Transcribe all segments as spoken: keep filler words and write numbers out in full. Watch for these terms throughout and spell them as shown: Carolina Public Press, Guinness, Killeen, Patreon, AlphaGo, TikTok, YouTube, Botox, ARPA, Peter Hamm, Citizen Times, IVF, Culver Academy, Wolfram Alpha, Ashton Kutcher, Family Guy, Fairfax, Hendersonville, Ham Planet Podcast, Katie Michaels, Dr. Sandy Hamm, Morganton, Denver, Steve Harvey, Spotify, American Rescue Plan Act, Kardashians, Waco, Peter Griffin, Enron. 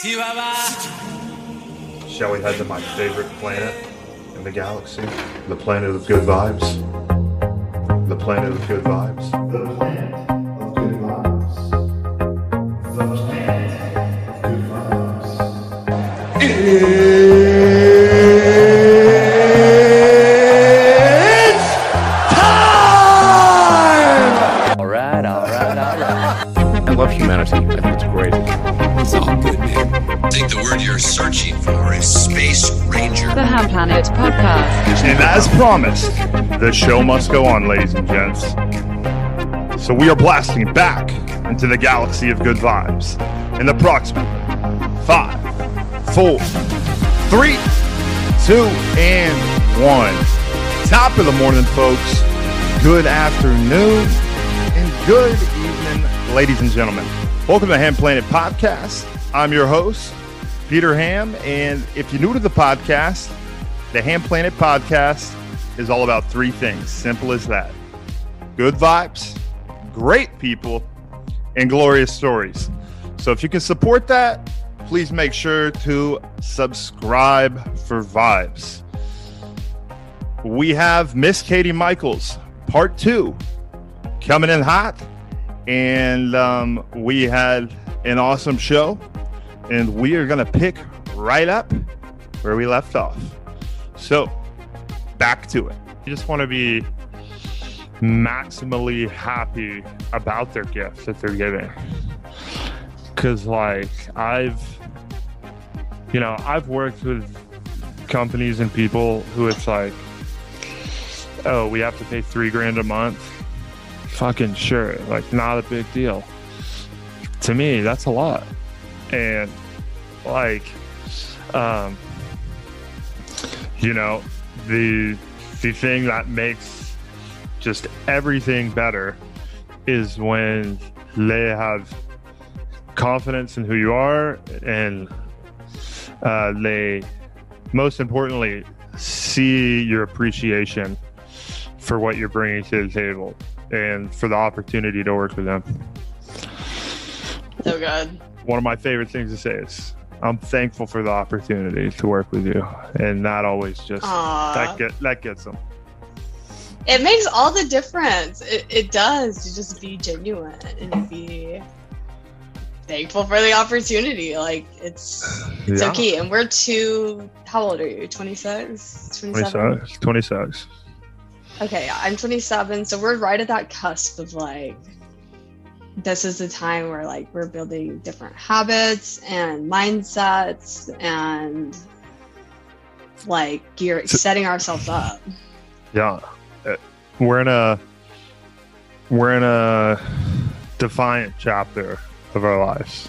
Chihuahua. Shall we head to my favorite planet in the galaxy? The planet of good vibes. The planet of good vibes. The planet of good vibes. The planet of good vibes. It's time! All right, all right, all right. I love humanity. I think it's great. It's all good, man. I think the word you're searching for is Space Ranger. The Ham Planet Podcast. And as promised, the show must go on, ladies and gents. So we are blasting back into the galaxy of good vibes in approximately five, four, three, two, and one. Top of the morning, folks. Good afternoon and good evening, ladies and gentlemen. Welcome to the Ham Planet Podcast. I'm your host, Peter Hamm, and if you're new to the podcast, the Ham Planet Podcast is all about three things, simple as that. Good vibes, great people, and glorious stories. So if you can support that, please make sure to subscribe for vibes. We have Miss Katie Michaels, part two, coming in hot. And um, we had an awesome show, and we are going to pick right up where we left off. So back to it. You just want to be maximally happy about their gifts that they're giving. Because like I've, you know, I've worked with companies and people who it's like, oh, we have to pay three grand a month. Fucking sure, like not a big deal. To me, that's a lot. And like, um, you know, the the thing that makes just everything better is when they have confidence in who you are, and uh, they, most importantly, see your appreciation for what you're bringing to the table and for the opportunity to work with them. Oh God. One of my favorite things to say is I'm thankful for the opportunity to work with you, and not always just Aww. that get that gets them. It makes all the difference. It, it does. To just be genuine and be thankful for the opportunity. Like it's it's yeah. okay. And we're two. How old are you? twenty-six? twenty-seven? twenty-six. Okay, I'm twenty-seven, so we're right at that cusp of like, this is the time where like we're building different habits and mindsets and like you're setting ourselves up. Yeah, we're in a we're in a defiant chapter of our lives.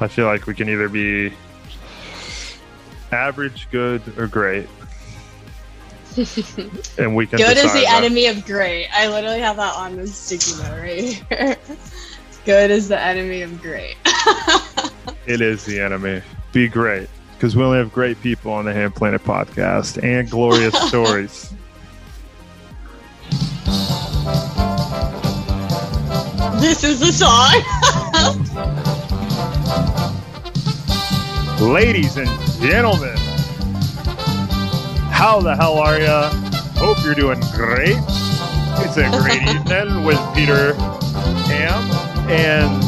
I feel like we can either be average, good, or great. And we can. Good is the that. enemy of great. I literally have that on this sticky note right here. Good is the enemy of great. It is the enemy. Be great, because we only have great people on the Ham Planet Podcast and glorious stories. This is the song, ladies and gentlemen. How the hell are ya? Hope you're doing great. It's a great evening with Peter Hamm and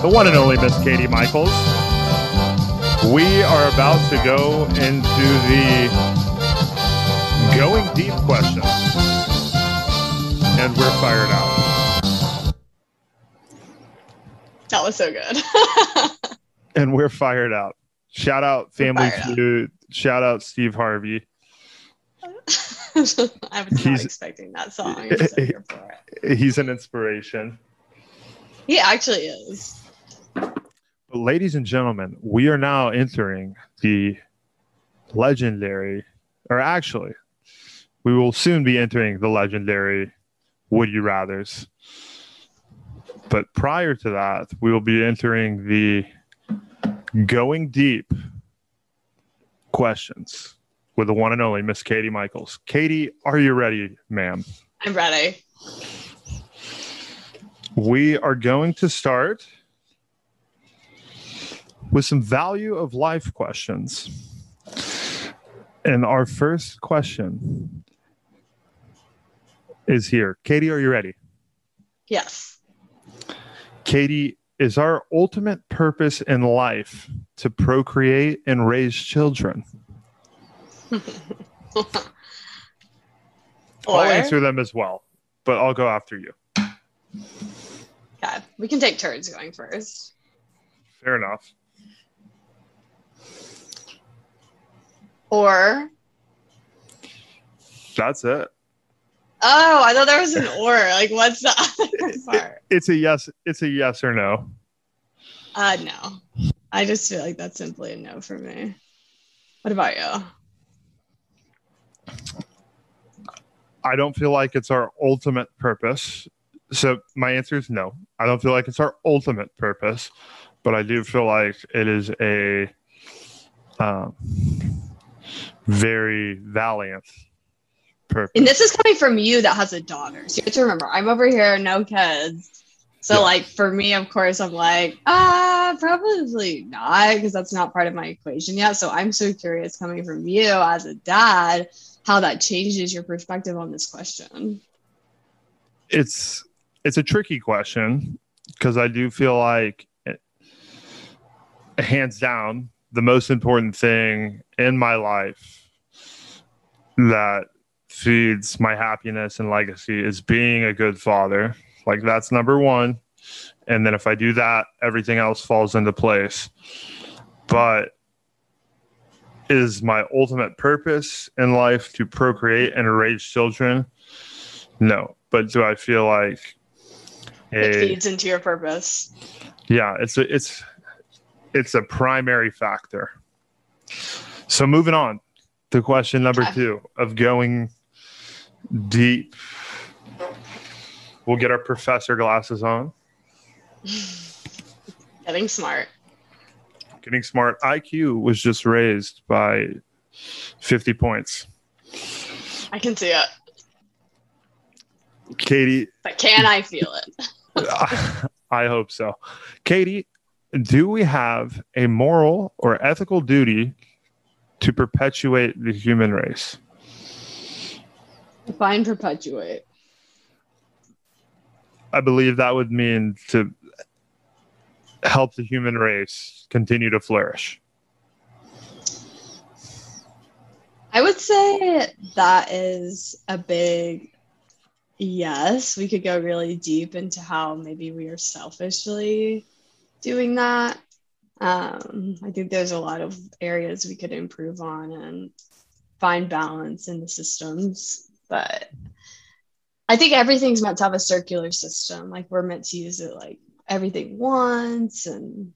the one and only Miss Katie Michaels. We are about to go into the going deep question, and we're fired out. That was so good. And we're fired out. Shout out Family Guy. Shout out Steve Harvey. I was not he's, expecting that song. I'm so here for it. He's an inspiration. He actually is. But ladies and gentlemen, we are now entering the legendary, or actually, we will soon be entering the legendary Would You Rathers. But prior to that, we will be entering the Going Deep questions with the one and only Miss Katie Michaels. Katie, are you ready, ma'am? I'm ready. We are going to start with some value of life questions. And our first question is here. Katie, are you ready? Yes. Katie, is our ultimate purpose in life to procreate and raise children? Or, I'll answer them as well, but I'll go after you. Yeah, we can take turns going first. Fair enough. Or. That's it. Oh, I thought there was an or. Like, what's the other part? It, it's a yes. It's a yes or no. Uh, no. I just feel like that's simply a no for me. What about you? I don't feel like it's our ultimate purpose. So my answer is no. I don't feel like it's our ultimate purpose, but I do feel like it is a um, very valiant purpose. And this is coming from you that has a daughter. So you have to remember, I'm over here, no kids. So yeah. Like for me, of course, I'm like, ah, probably not, because that's not part of my equation yet. So I'm so curious coming from you as a dad, how that changes your perspective on this question. It's it's a tricky question because I do feel like it, hands down, the most important thing in my life that feeds my happiness and legacy is being a good father. Like that's number one. And then if I do that, everything else falls into place. But is my ultimate purpose in life to procreate and raise children? No. But do I feel like a, it feeds into your purpose? Yeah, it's a, it's it's a primary factor. So moving on to question number okay. two of going deep. We'll get our professor glasses on. Getting smart. Getting smart. I Q was just raised by fifty points. I can see it. Katie, but can I feel it? I, I hope so. Katie, do we have a moral or ethical duty to perpetuate the human race? Define perpetuate. I believe that would mean to help the human race continue to flourish. I would say that is a big... Yes, we could go really deep into how maybe we are selfishly doing that. Um, I think there's a lot of areas we could improve on and find balance in the systems. But I think everything's meant to have a circular system. Like we're meant to use it like everything once. And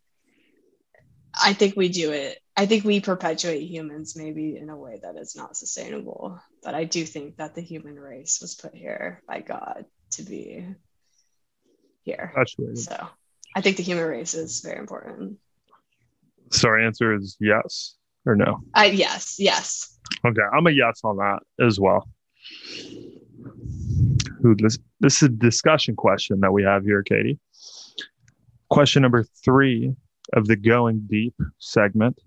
I think we do it. I think we perpetuate humans maybe in a way that is not sustainable, but I do think that the human race was put here by God to be here. Actually, so I think the human race is very important. So our answer is yes or no? Uh, yes, yes. Okay, I'm a yes on that as well. Ooh, this, this is a discussion question that we have here, Katie. Question number three of the Going Deep segment.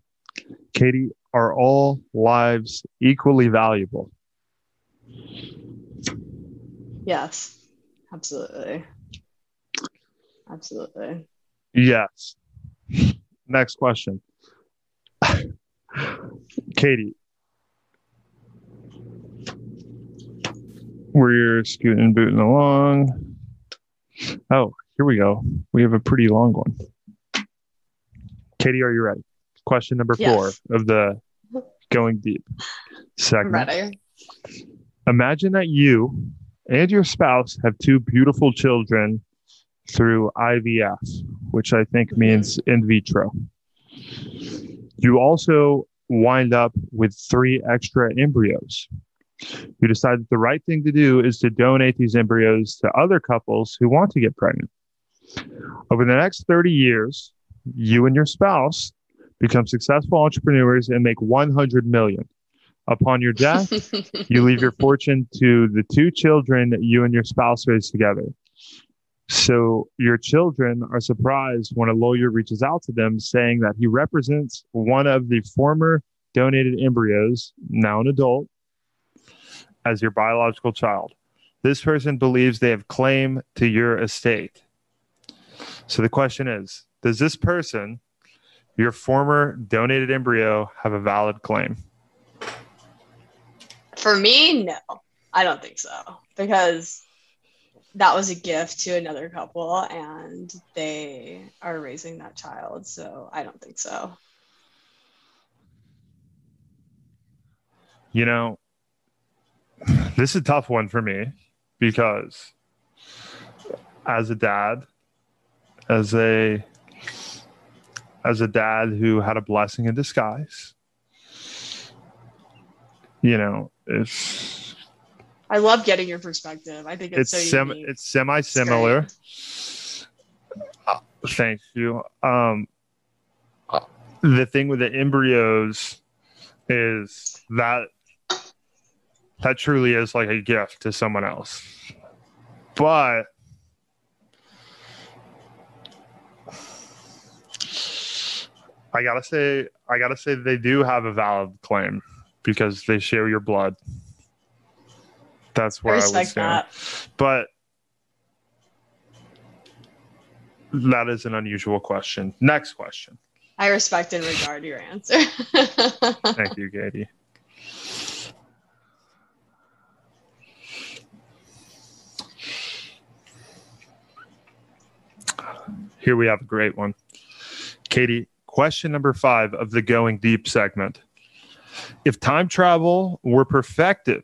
Katie, are all lives equally valuable? Yes, absolutely. Absolutely. Yes. Next question. Katie, we're scooting and booting along. Oh, here we go. We have a pretty long one. Katie, are you ready? Question number four yes. of the Going Deep segment. I'm ready. Imagine that you and your spouse have two beautiful children through I V F, which I think means in vitro. You also wind up with three extra embryos. You decide that the right thing to do is to donate these embryos to other couples who want to get pregnant. Over the next thirty years, you and your spouse become successful entrepreneurs and make one hundred million. Upon your death, you leave your fortune to the two children that you and your spouse raised together. So your children are surprised when a lawyer reaches out to them saying that he represents one of the former donated embryos, now an adult, as your biological child. This person believes they have claim to your estate. So the question is, does this person, your former donated embryo, have a valid claim? For me, no. I don't think so, because that was a gift to another couple and they are raising that child. So I don't think so. You know, this is a tough one for me because as a dad, as a as a dad who had a blessing in disguise, you know, it's I love getting your perspective. I think it's it's, so sem- it's semi-similar. It's uh, thank you. Um, uh, the thing with the embryos is that that truly is like a gift to someone else. But I gotta say, I gotta say they do have a valid claim because they share your blood. That's where I, I would stand. But that is an unusual question. Next question. I respect and regard your answer. Thank you, Katie. Here we have a great one. Katie, question number five of the Going Deep segment. If time travel were perfected,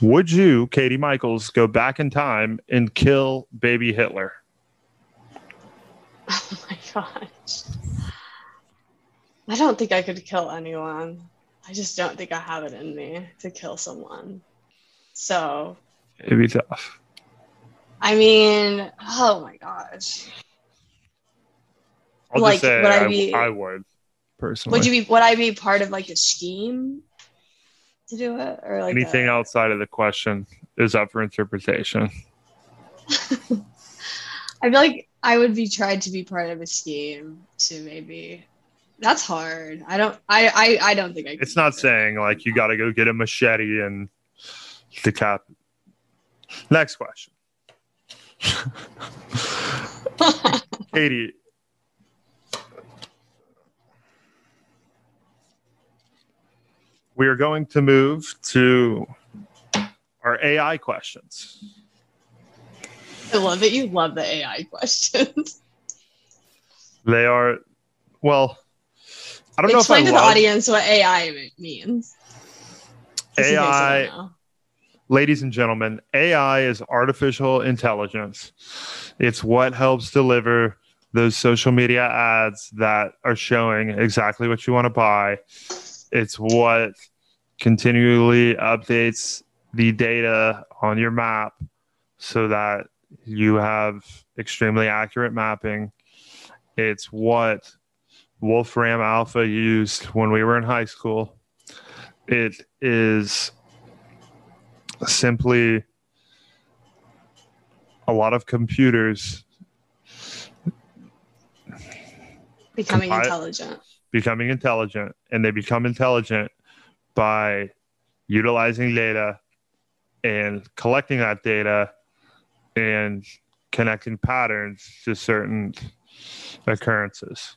would you, Katie Michaels, go back in time and kill baby Hitler? Oh my gosh. I don't think I could kill anyone. I just don't think I have it in me to kill someone. So. It'd be tough. I mean, oh my gosh. I'll like, just say would I, I, be, I would personally. Would you be? Would I be part of like a scheme to do it, or like anything a, outside of the question is up for interpretation? I feel like I would be tried to be part of a scheme to maybe. That's hard. I don't. I. I, I don't think I. Could it's not saying it. Like you got to go get a machete and decap. Next question, Katie. We are going to move to our A I questions. I love that you love the A I questions. They are, well, I don't Explain know if I Explain to love, the audience what A I means. A I, ladies and gentlemen, A I is artificial intelligence. It's what helps deliver those social media ads that are showing exactly what you want to buy. It's what continually updates the data on your map so that you have extremely accurate mapping. It's what Wolfram Alpha used when we were in high school. It is simply a lot of computers becoming compi- intelligent. becoming intelligent, and they become intelligent by utilizing data and collecting that data and connecting patterns to certain occurrences.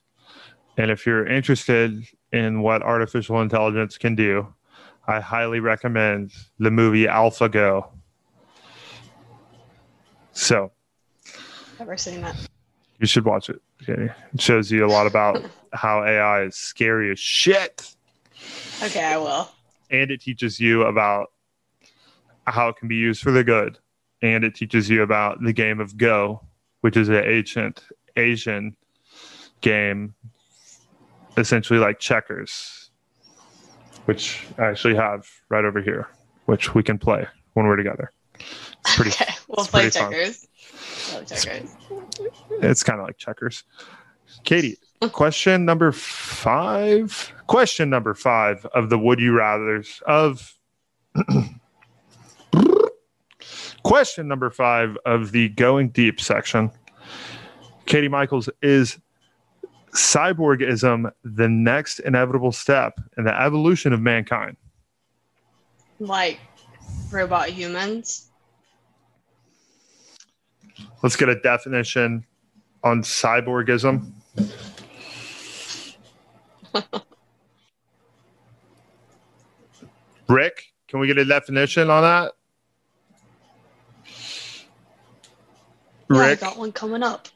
And if you're interested in what artificial intelligence can do, I highly recommend the movie AlphaGo. So, never seen that. You should watch it. Okay. It shows you a lot about how A I is scary as shit. Okay, I will. And it teaches you about how it can be used for the good. And it teaches you about the game of Go, which is an ancient Asian game, essentially like checkers, which I actually have right over here, which we can play when we're together. It's pretty, okay, we'll it's play checkers. Fun. Oh, checkers. It's, it's kind of like checkers. Katie, question number five. Question number five of the Would You Rathers of Question number five of the Going Deep section. Katie Michaels, is cyborgism the next inevitable step in the evolution of mankind? Like robot humans? Let's get a definition on cyborgism. Rick, can we get a definition on that? Yeah, Rick, I got one coming up.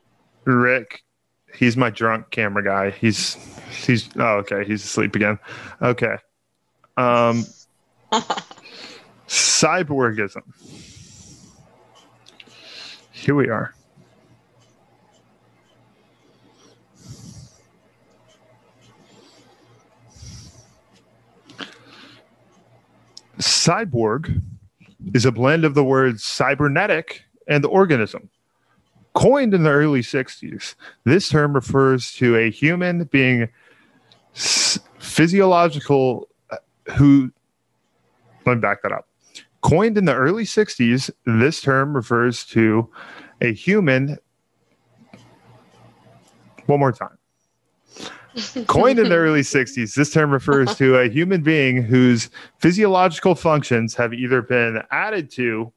Rick, he's my drunk camera guy. He's he's oh okay, he's asleep again. Okay. Um cyborgism. Here we are. Cyborg is a blend of the words cybernetic and the organism. Coined in the early sixties, this term refers to a human being physiological who... Let me back that up. Coined in the early sixties, this term refers to a human... One more time. Coined in the early sixties, this term refers to a human being whose physiological functions have either been added to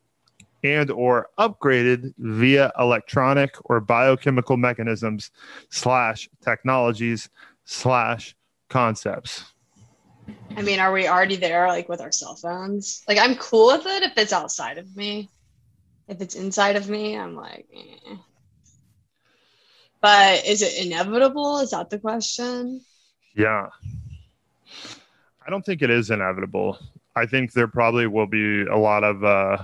and or upgraded via electronic or biochemical mechanisms slash technologies slash concepts. I mean, are we already there, like, with our cell phones? Like, I'm cool with it if it's outside of me. If it's inside of me, I'm like, eh. But is it inevitable? Is that the question? Yeah. I don't think it is inevitable. I think there probably will be a lot of... Uh,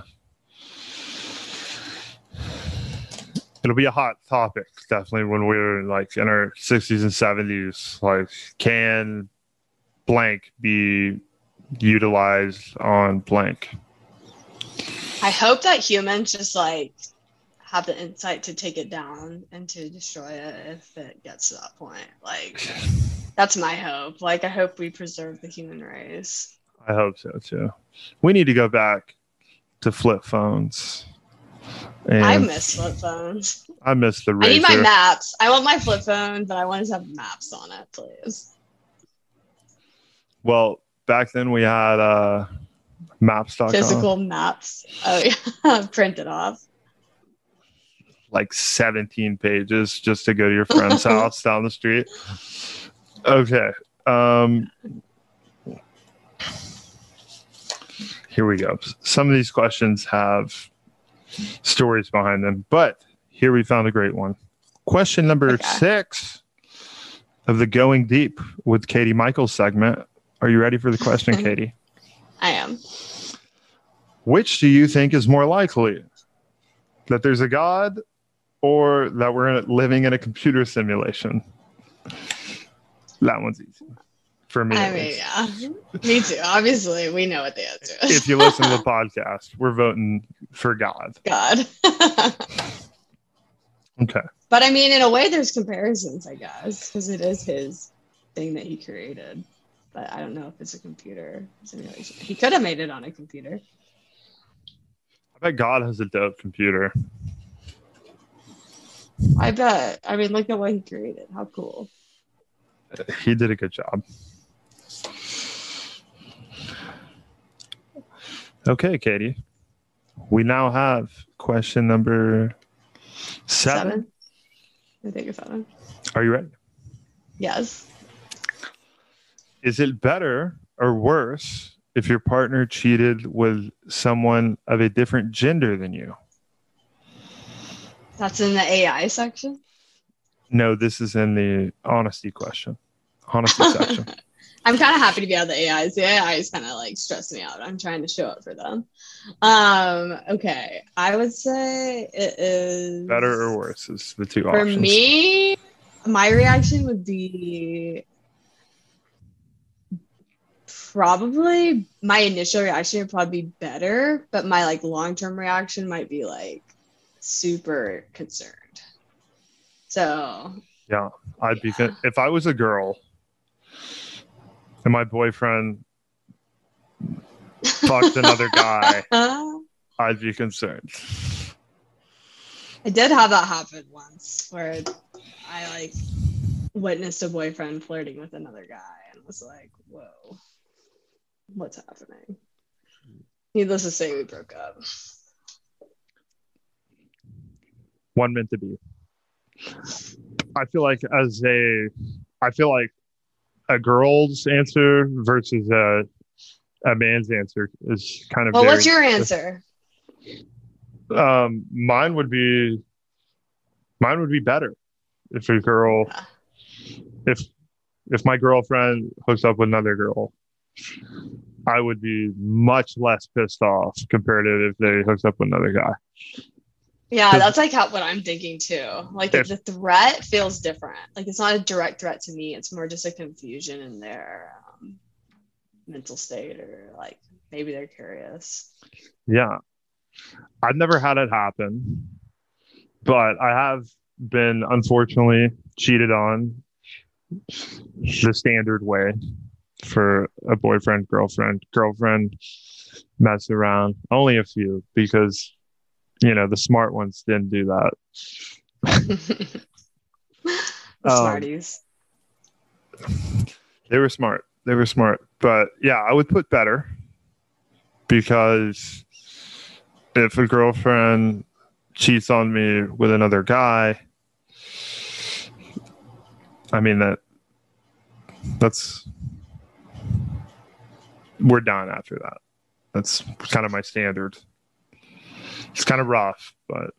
it'll be a hot topic, definitely, when we're, like, in our sixties and seventies. Like, can blank be utilized on blank? I hope that humans just, like... have the insight to take it down and to destroy it if it gets to that point. Like, that's my hope. Like, I hope we preserve the human race. I hope so too. We need to go back to flip phones. And I miss flip phones. I miss the razor. I need my maps. I want my flip phone, but I want to have maps on it, please. Well, back then we had uh, maps dot com. Physical maps. Oh yeah, printed off. Like seventeen pages just to go to your friend's house down the street. Okay. Um, here we go. Some of these questions have stories behind them, but here we found a great one. Question number okay. six of the Going Deep with Katie Michaels segment. Are you ready for the question, Katie? I am. Which do you think is more likely? That there's a God, or that we're in a, living in a computer simulation? That one's easy for me. I mean, yeah. Me too. Obviously, we know what the answer is. If you listen to the podcast, we're voting for God. God. Okay. But I mean, in a way, there's comparisons, I guess, because it is his thing that he created. But I don't know if it's a computer simulation. He could have made it on a computer. I bet God has a dope computer. I bet. I mean, look at what he created. How cool. He did a good job. Okay, Katie. We now have question number seven. seven. I think it's seven. Are you ready? Yes. Is it better or worse if your partner cheated with someone of a different gender than you? That's in the A I section? No, this is in the honesty question. Honesty section. I'm kind of happy to be out of the A Is. The A Is kind of like stress me out. I'm trying to show up for them. Um, okay. I would say it is... Better or worse is the two for options. For me, my reaction would be... Probably my initial reaction would probably be better, but my like long-term reaction might be like super concerned. So yeah, I'd yeah. be con- if I was a girl and my boyfriend fucked another guy, I'd be concerned. I did have that happen once where I like witnessed a boyfriend flirting with another guy and was like, whoa, what's happening? Needless to say, we broke up. One meant to be. I feel like as a, I feel like a girl's answer versus a a man's answer is kind of. Well, what's your answer? Um, mine would be, mine would be better if a girl, yeah. if if my girlfriend hooks up with another girl, I would be much less pissed off compared to if they hooked up with another guy. Yeah, that's like how, what I'm thinking too. Like if, the threat feels different. Like it's not a direct threat to me. It's more just a confusion in their um, mental state, or like maybe they're curious. Yeah. I've never had it happen, but I have been unfortunately cheated on the standard way for a boyfriend, girlfriend, girlfriend mess around. Only a few, because you know, the smart ones didn't do that. The smarties. Um, they were smart. They were smart. But yeah, I would put better, because if a girlfriend cheats on me with another guy, I mean, that that's we're done after that. That's kind of my standard. It's kind of rough, but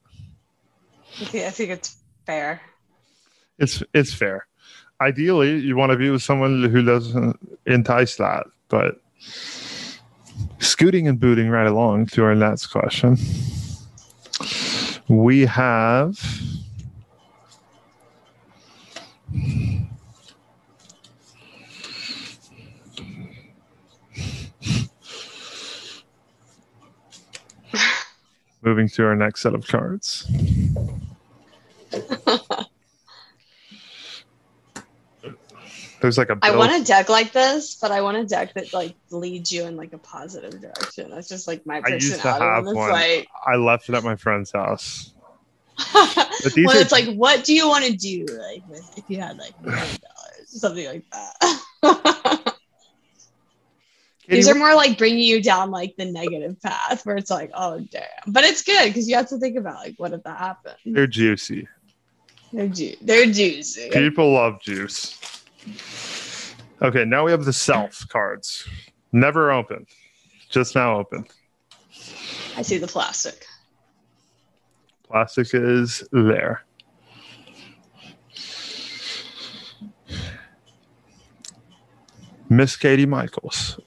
okay, I think it's fair. It's it's fair. Ideally, you want to be with someone who doesn't entice that, but scooting and booting right along to our next question. We have moving to our next set of cards. There's like a. I want a deck like this, but I want a deck that like leads you in like a positive direction. That's just like my personality. I used to have one. Like... I left it at my friend's house. But these when are... it's like, what do you want to do? Like, with, if you had like one hundred dollars, something like that. These are more like bringing you down like the negative path where it's like, oh, damn. But it's good because you have to think about like, what if that happened? They're juicy. They're, ju- they're juicy. People love juice. Okay, now we have the self cards. Never opened. Just now opened. I see the plastic. Plastic is there. Miss Katie Michaels.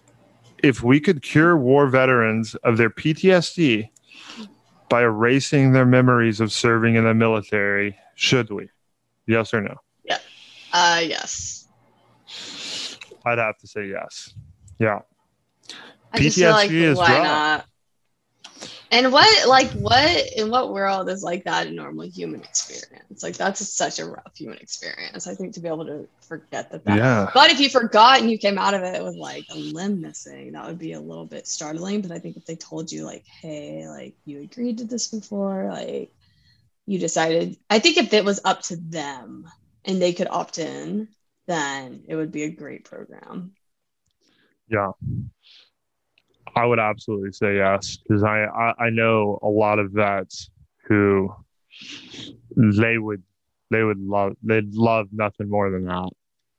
If we could cure war veterans of their P T S D by erasing their memories of serving in the military, should we? Yes or no? Yeah. Uh, yes. I'd have to say yes. Yeah. I P T S D just feel like, is why rough. Not? And what, like, what in what world is like that a normal human experience? Like, that's such a rough human experience. I think to be able to forget that. that yeah. But if you forgot and you came out of it with like a limb missing, that would be a little bit startling. But I think if they told you, like, hey, like you agreed to this before, like you decided. I think if it was up to them and they could opt in, then it would be a great program. Yeah. I would absolutely say yes, because I, I, I know a lot of vets who they would they would love they'd love nothing more than that,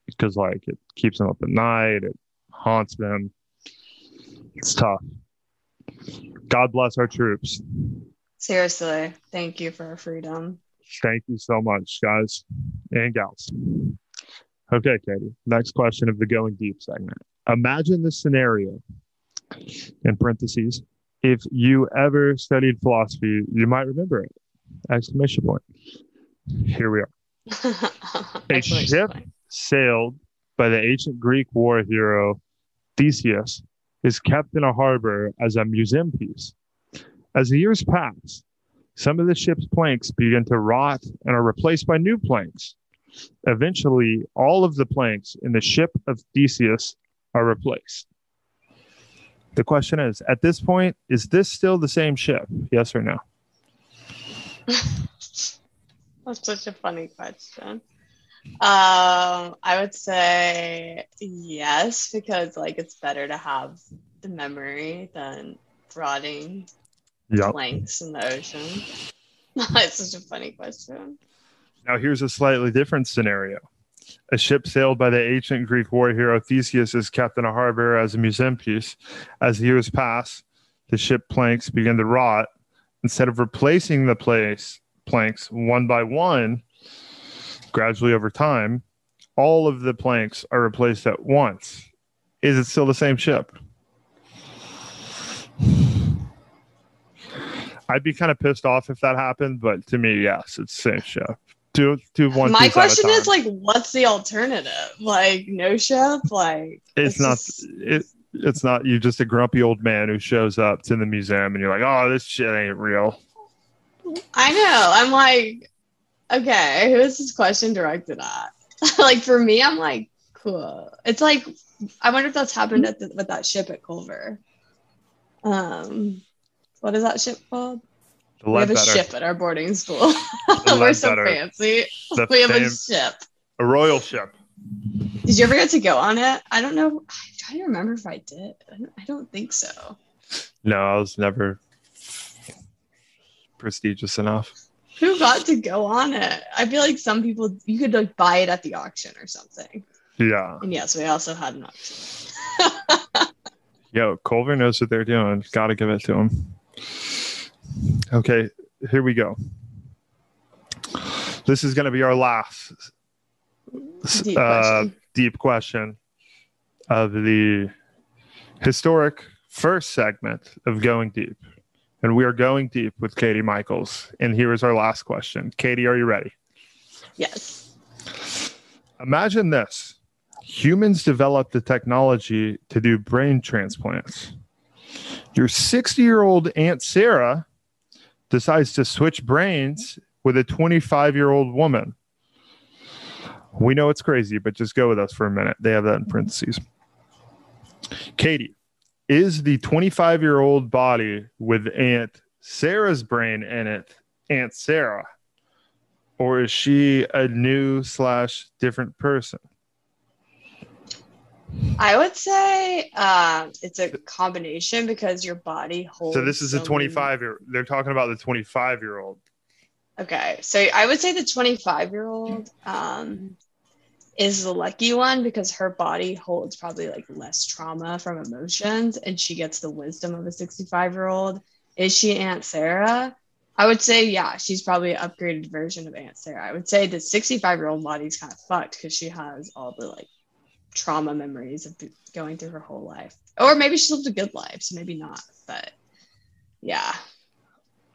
because like it keeps them up at night, it haunts them. It's tough. God bless our troops. Seriously, thank you for our freedom. Thank you so much, guys and gals. Okay, Katie. Next question of the Going Deep segment. Imagine this scenario. In parentheses, if you ever studied philosophy, you might remember it. Exclamation point. Here we are. A ship sailed by the ancient Greek war hero Theseus is kept in a harbor as a museum piece. As the years pass, some of the ship's planks begin to rot and are replaced by new planks. Eventually, all of the planks in the ship of Theseus are replaced. The question is, at this point, is this still the same ship? Yes or no? That's such a funny question. Um, I would say yes, because like it's better to have the memory than rotting yep. planks in the ocean. That's such a funny question. Now here's a slightly different scenario. A ship sailed by the ancient Greek war hero Theseus is kept in a harbor as a museum piece. As the years pass, the ship planks begin to rot. Instead of replacing the place planks one by one, gradually over time, all of the planks are replaced at once. Is it still the same ship? I'd be kind of pissed off if that happened, but to me, yes, it's the same ship. Two, two, one, My question is like, what's the alternative? Like, no ship? Like, it's, it's not. Just... It, it's not. You're just a grumpy old man who shows up to the museum, and you're like, "Oh, this shit ain't real." I know. I'm like, okay, who is this question directed at? Like, for me, I'm like, cool. It's like, I wonder if that's happened at the, with that ship at Culver. Um, what is that ship called? We have a ship at our boarding school. We're so fancy. We have a ship. A royal ship. Did you ever get to go on it? I don't know. I'm trying to remember if I did. I don't, I don't think so. No, I was never prestigious enough. Who got to go on it? I feel like some people, you could like buy it at the auction or something. Yeah. And yes, we also had an auction. Yo, Culver knows what they're doing. Gotta give it to him. Okay, here we go. This is going to be our last deep, uh, question. deep question of the historic first segment of Going Deep. And we are going deep with Katie Michaels. And here is our last question. Katie, are you ready? Yes. Imagine this. Humans develop the technology to do brain transplants. Your sixty-year-old Aunt Sarah decides to switch brains with a twenty-five-year-old woman. We know it's crazy, but just go with us for a minute. They have that in parentheses. Katie, is the twenty-five-year-old body with Aunt Sarah's brain in it Aunt Sarah? Or is she a new slash different person? I would say uh, it's a combination because your body holds. So this is a twenty-five-year. They're talking about the twenty-five-year-old. Okay, so I would say the twenty-five-year-old um, is the lucky one because her body holds probably like less trauma from emotions, and she gets the wisdom of a sixty-five-year-old. Is she Aunt Sarah? I would say, yeah, she's probably an upgraded version of Aunt Sarah. I would say the sixty-five-year-old body's kind of fucked because she has all the like trauma memories of going through her whole life, or maybe she lived a good life, so maybe not. But yeah,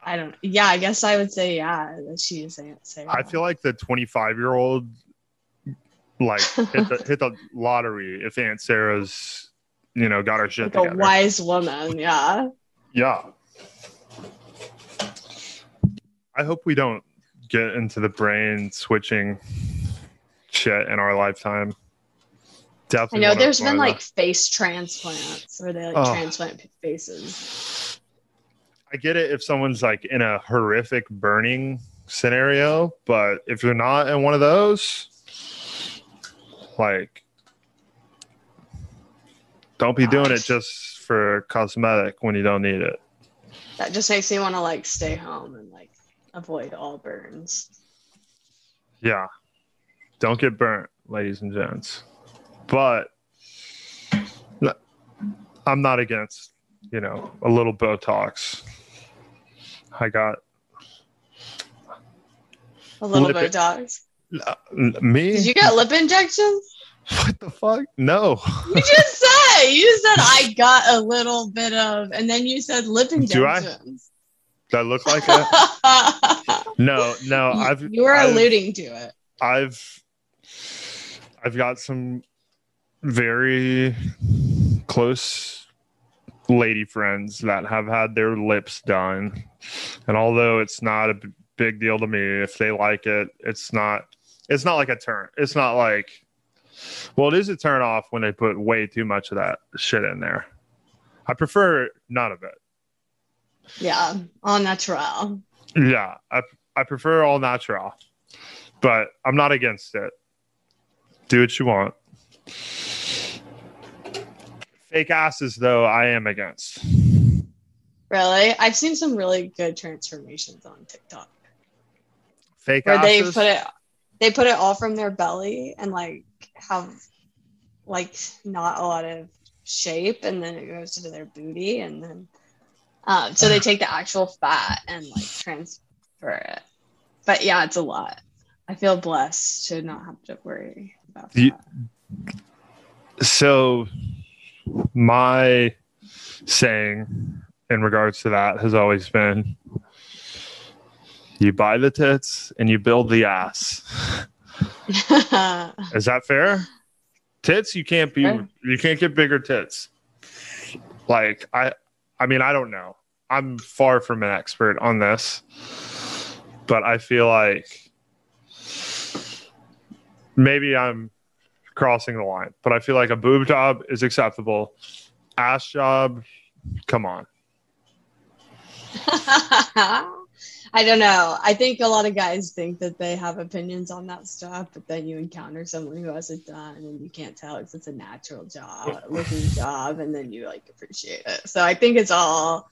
I don't. Yeah, I guess I would say yeah that she is Aunt Sarah. I feel like the twenty-five-year-old like hit the hit the lottery if Aunt Sarah's, you know, got her shit like together. A wise woman, yeah. Yeah. I hope we don't get into the brain switching shit in our lifetime. Definitely I know there's been like face transplants where they like oh. transplant faces. I get it if someone's like in a horrific burning scenario, but if you're not in one of those, like, don't be Gosh. doing it just for cosmetic when you don't need it. That just makes me want to like stay home and like avoid all burns. Yeah. Don't get burnt, ladies and gents. But I'm not against, you know, a little Botox. I got a little lip Botox. In- Me? Did you get lip injections? What the fuck? No. You just said you said I got a little bit of, and then you said lip injections. Do I? Do I look like it? no, no. I've. You were alluding I've, to it. I've. I've got some very close lady friends that have had their lips done, and although it's not a b- big deal to me if they like it, it's not it's not like a turn it's not like well it is a turn off when they put way too much of that shit in there. I prefer none of it. Yeah, all natural. Yeah, I I prefer all natural, but I'm not against it. Do what you want. Fake asses, though, I am against. Really? I've seen some really good transformations on TikTok. Fake where asses? Where they put it, they put it all from their belly and, like, have, like, not a lot of shape, and then it goes to their booty, and then, um, so they take the actual fat and, like, transfer it. But, yeah, it's a lot. I feel blessed to not have to worry about that. You, so, my saying in regards to that has always been, you buy the tits and you build the ass. Is that fair? Tits, you can't be, fair. You can't get bigger tits. Like, I, I mean, I don't know. I'm far from an expert on this, but I feel like maybe I'm crossing the line, but I feel like a boob job is acceptable. Ass job, come on. I don't know. I think a lot of guys think that they have opinions on that stuff, but then you encounter someone who has it done and you can't tell because it's a natural job, looking job, and then you like appreciate it. So I think it's all.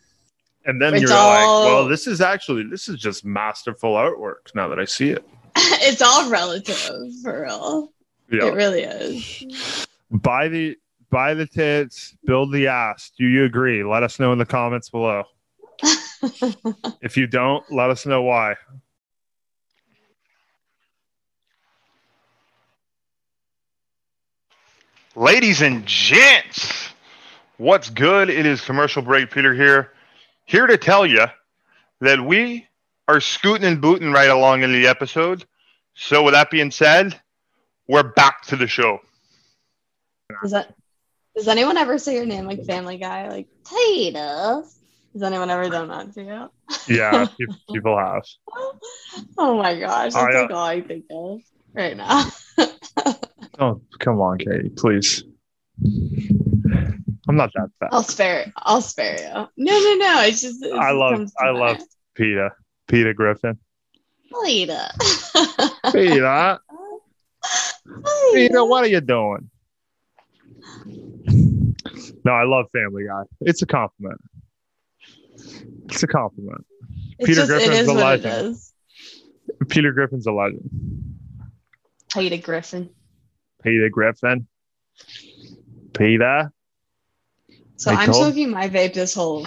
And then you're all, like, well, this is actually, this is just masterful artwork now that I see it. It's all relative, for real. Yeah. It really is. Buy the, buy the tits, build the ass. Do you agree? Let us know in the comments below. If you don't, let us know why. Ladies and gents, what's good? It is Commercial Break Peter here, here to tell you that we are scooting and booting right along in the episode. So with that being said, we're back to the show. Does that, does anyone ever say your name like Family Guy? Like, Peter? Has anyone ever done that to you? Yeah, people have. Oh my gosh, that's I, uh, like all I think of right now. Oh, come on, Katie, please. I'm not that bad. I'll spare. I'll spare you. No, no, no. It's just. It I just love. I love mind. Peter. Peter Griffin. Peter. Peter. Peter, what are you doing? No, I love Family Guy. It's a compliment. It's a compliment. It's Peter just, Griffin's a legend. Peter Griffin's a legend. Peter Griffin. Peter Griffin. Peter. So I I'm told... smoking my vape this whole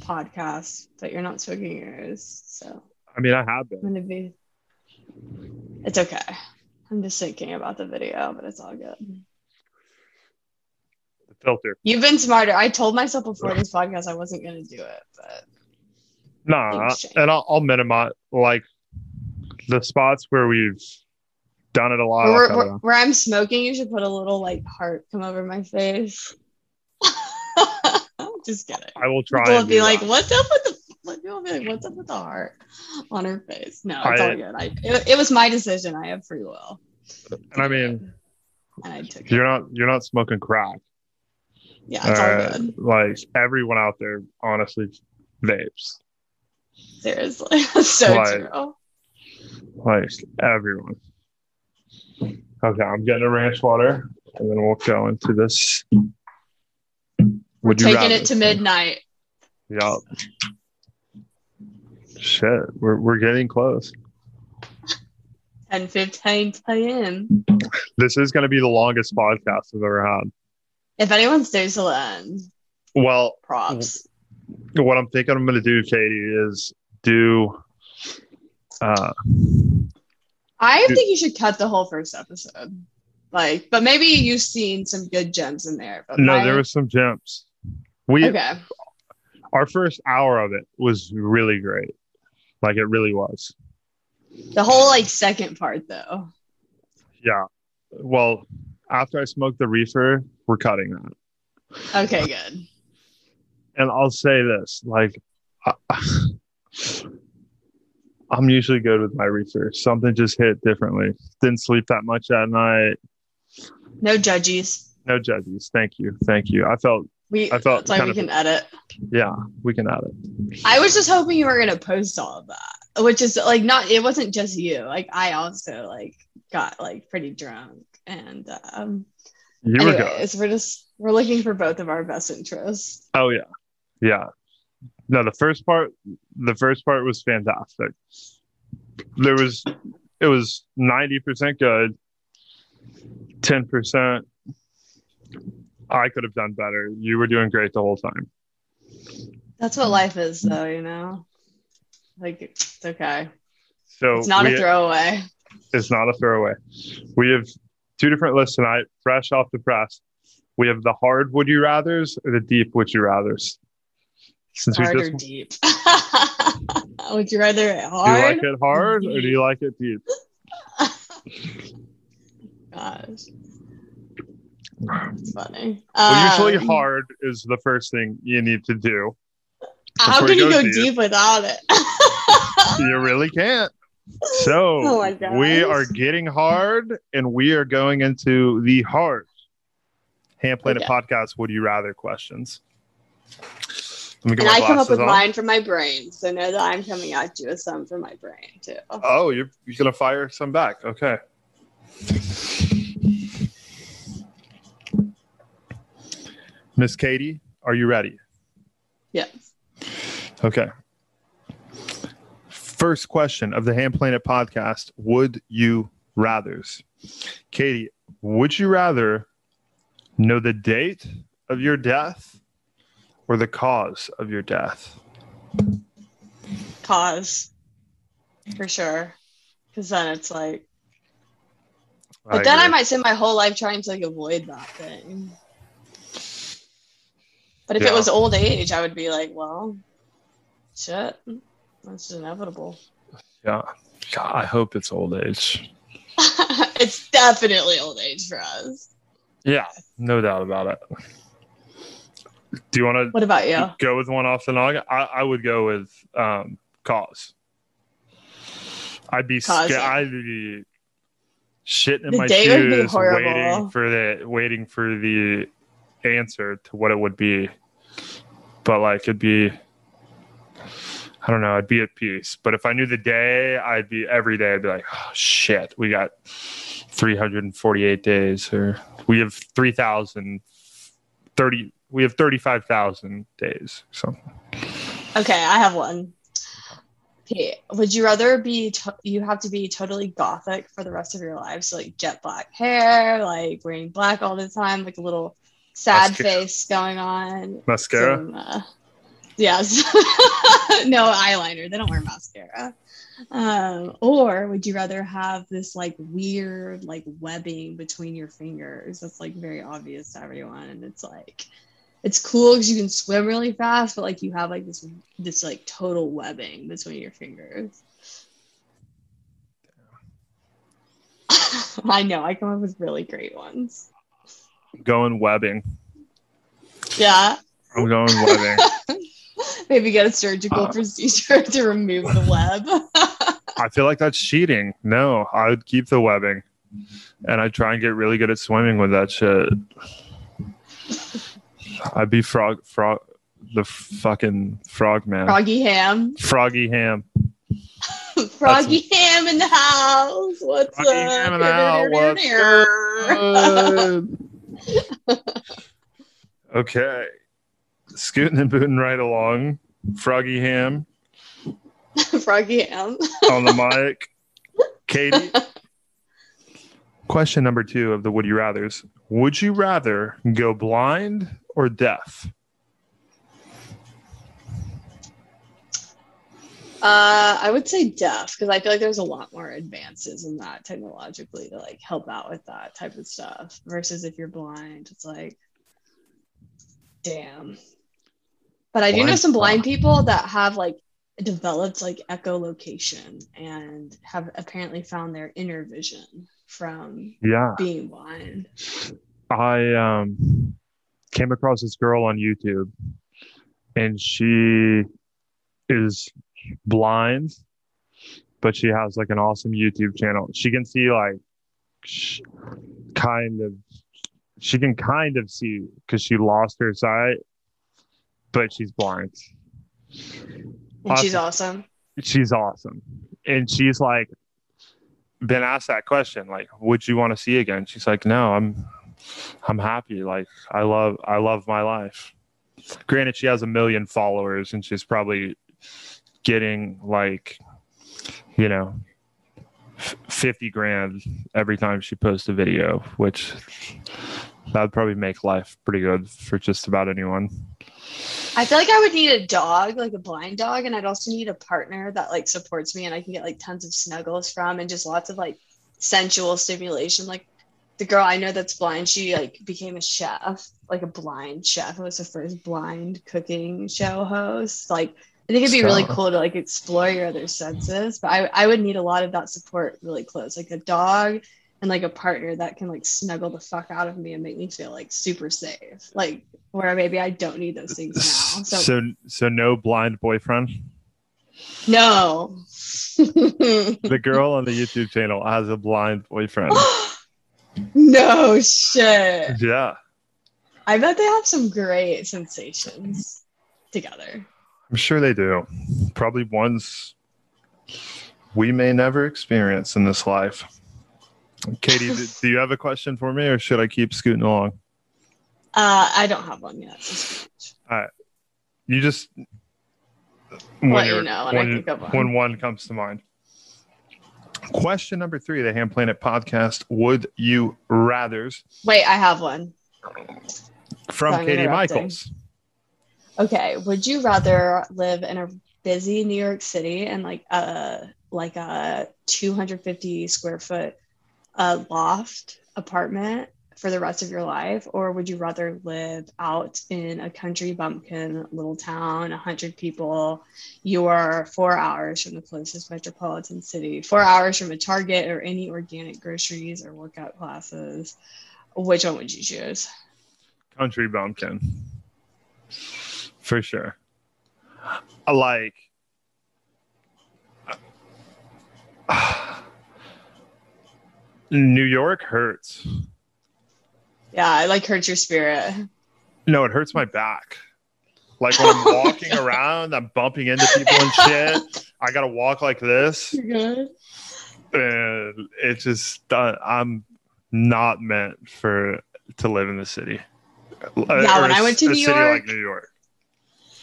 podcast, but you're not smoking yours. So I mean, I have been. I'm gonna be... It's okay. I'm just thinking about the video, but it's all good. Filter. You've been smarter. I told myself before this podcast I wasn't going to do it, but nah. And I'll, I'll minimize like the spots where we've done it a lot. Where, where, where I'm smoking, you should put a little like heart come over my face. Just kidding. I will try. People will be like, that. "What's up with the?" People be like, "What's up with the heart on her face?" No, it's I, all good. I, it, it was my decision. I have free will. And I mean, and I took you're it. not you're not smoking crack. Yeah, it's uh, all good. Like everyone out there, honestly, vapes. Seriously, that's so like, true. Like everyone. Okay, I'm getting a ranch water, and then we'll go into this. Would you taking it to midnight? Yup. Shit, we're we're getting close. Ten fifteen p m. This is going to be the longest podcast I've ever had. If anyone stays till the end, well, props. What I'm thinking I'm going to do, Katie, is do. Uh, I do, think you should cut the whole first episode, like, but maybe you've seen some good gems in there. But no, my, there was some gems. We okay. Our first hour of it was really great, like it really was. The whole like second part, though. Yeah. Well, after I smoked the reefer. We're cutting that. Okay, good. And I'll say this, like, I, I'm usually good with my research. Something just hit differently. Didn't sleep that much that night. No judgies. No judgies. Thank you. Thank you. I felt We, I felt that's why we of, can edit. Yeah, we can edit. I was just hoping you were going to post all of that, which is like not, it wasn't just you. Like I also like got like pretty drunk and um, you were anyways, we're just, we're looking for both of our best interests. Oh yeah. Yeah. No, the first part, the first part was fantastic. There was, it was ninety percent good. ten percent. I could have done better. You were doing great the whole time. That's what life is, though, you know? Like, it's okay. So it's not a throwaway. It's not a throwaway. We have two different lists tonight, fresh off the press. We have the hard would you rathers or the deep would you rathers? Since hard we just, or deep? Would you rather it hard? Do you like it hard or do you like it deep? Gosh. It's funny. Well, usually um, hard is the first thing you need to do. How can you go deep, deep without it? You really can't. So oh my gosh, we are getting hard and we are going into the hard Ham Planet okay. Podcast Would You Rather questions. Let me go and I come up with on. mine from my brain. So know that I'm coming at you with some from my brain too. Oh, you're, you're going to fire some back. Okay. Miss Katie, are you ready? Yes. Okay. First question of the Ham Planet Podcast, would you rathers? Katie, would you rather know the date of your death or the cause of your death? Cause, for sure. Because then it's like... But I then agree. I might spend my whole life trying to like avoid that thing. But if yeah. it was old age, I would be like, well, shit, that's inevitable. Yeah. God, I hope it's old age. It's definitely old age for us. Yeah, no doubt about it. Do you want to What about you? Go with one off the noggin? I, I would go with um, cause. I'd be scared. I'd be shitting in the my shoes waiting for the waiting for the answer to what it would be. But like it'd be I don't know, I'd be at peace. But if I knew the day, I'd be every day I'd be like, oh shit, we got three hundred forty-eight days or we have three thousand thirty we have thirty-five thousand days or something. Okay, I have one. Okay, would you rather be to- you have to be totally gothic for the rest of your life, so like jet black hair, like wearing black all the time, like a little sad mascara. Face going on. Mascara? Some, uh, yes. No eyeliner. They don't wear mascara. Um, or would you rather have this like weird like webbing between your fingers that's like very obvious to everyone, and it's like it's cool because you can swim really fast, but like you have like this this like total webbing between your fingers. I know. I come up with really great ones. Going webbing. Yeah. I'm going webbing. Maybe get a surgical uh, procedure to remove the web. I feel like that's cheating. No, I would keep the webbing. And I'd try and get really good at swimming with that shit. I'd be frog, frog, the fucking frog man. Froggy Ham. Froggy Ham. Froggy that's, Ham in the house. What's Froggy up? Ham in the house. What's good? Okay, scooting and booting right along. Froggy Ham, Froggy Ham on the mic. Katie, question number two of the Would You Rathers: would you rather go blind or deaf? Uh, I would say deaf because I feel like there's a lot more advances in that technologically to like help out with that type of stuff versus if you're blind, it's like, damn. But I blind do know some blind people that have like developed like echolocation and have apparently found their inner vision from yeah. being blind. I um, came across this girl on YouTube and she is blind, but she has like an awesome YouTube channel. She can see like sh- kind of she can kind of see because she lost her sight, but she's blind. And awesome. She's awesome. She's awesome. And she's like, been asked that question, like, would you want to see again? She's like, no, I'm, I'm happy. Like, I love, I love my life. Granted, she has a million followers and she's probably getting like, you know, fifty grand every time she posts a video, which that'd probably make life pretty good for just about anyone. I feel like I would need a dog, like a blind dog, and I'd also need a partner that like supports me and I can get like tons of snuggles from and just lots of like sensual stimulation. Like the girl I know that's blind, she like became a chef, like a blind chef. It was the first blind cooking show host. Like I think it'd be so really cool to like explore your other senses, but I I would need a lot of that support really close, like a dog and like a partner that can like snuggle the fuck out of me and make me feel like super safe, like where maybe I don't need those things now. So, so, so no blind boyfriend? No. The girl on the YouTube channel has a blind boyfriend. No shit. Yeah. I bet they have some great sensations together. I'm sure they do. Probably ones we may never experience in this life. Katie, do you have a question for me, or should I keep scooting along? Uh, I don't have one yet. So all right. You just let you know when, when, I think of one. when one comes to mind. Question number three of the Ham Planet podcast, would you rathers? Wait, I have one. From so Katie Michaels. Okay. Would you rather live in a busy New York City and like a, like a two hundred fifty square foot a loft apartment for the rest of your life, or would you rather live out in a country bumpkin little town, one hundred people, you are four hours from the closest metropolitan city, four hours from a Target or any organic groceries or workout classes? Which one would you choose? Country bumpkin for sure. Like New York hurts. Yeah, it like hurts your spirit. No, it hurts my back. Like when I'm walking around, I'm bumping into people and shit. I gotta walk like this. You're good. And it just uh, I'm not meant for to live in the city. Yeah, or when a, I went to New York, city like New York,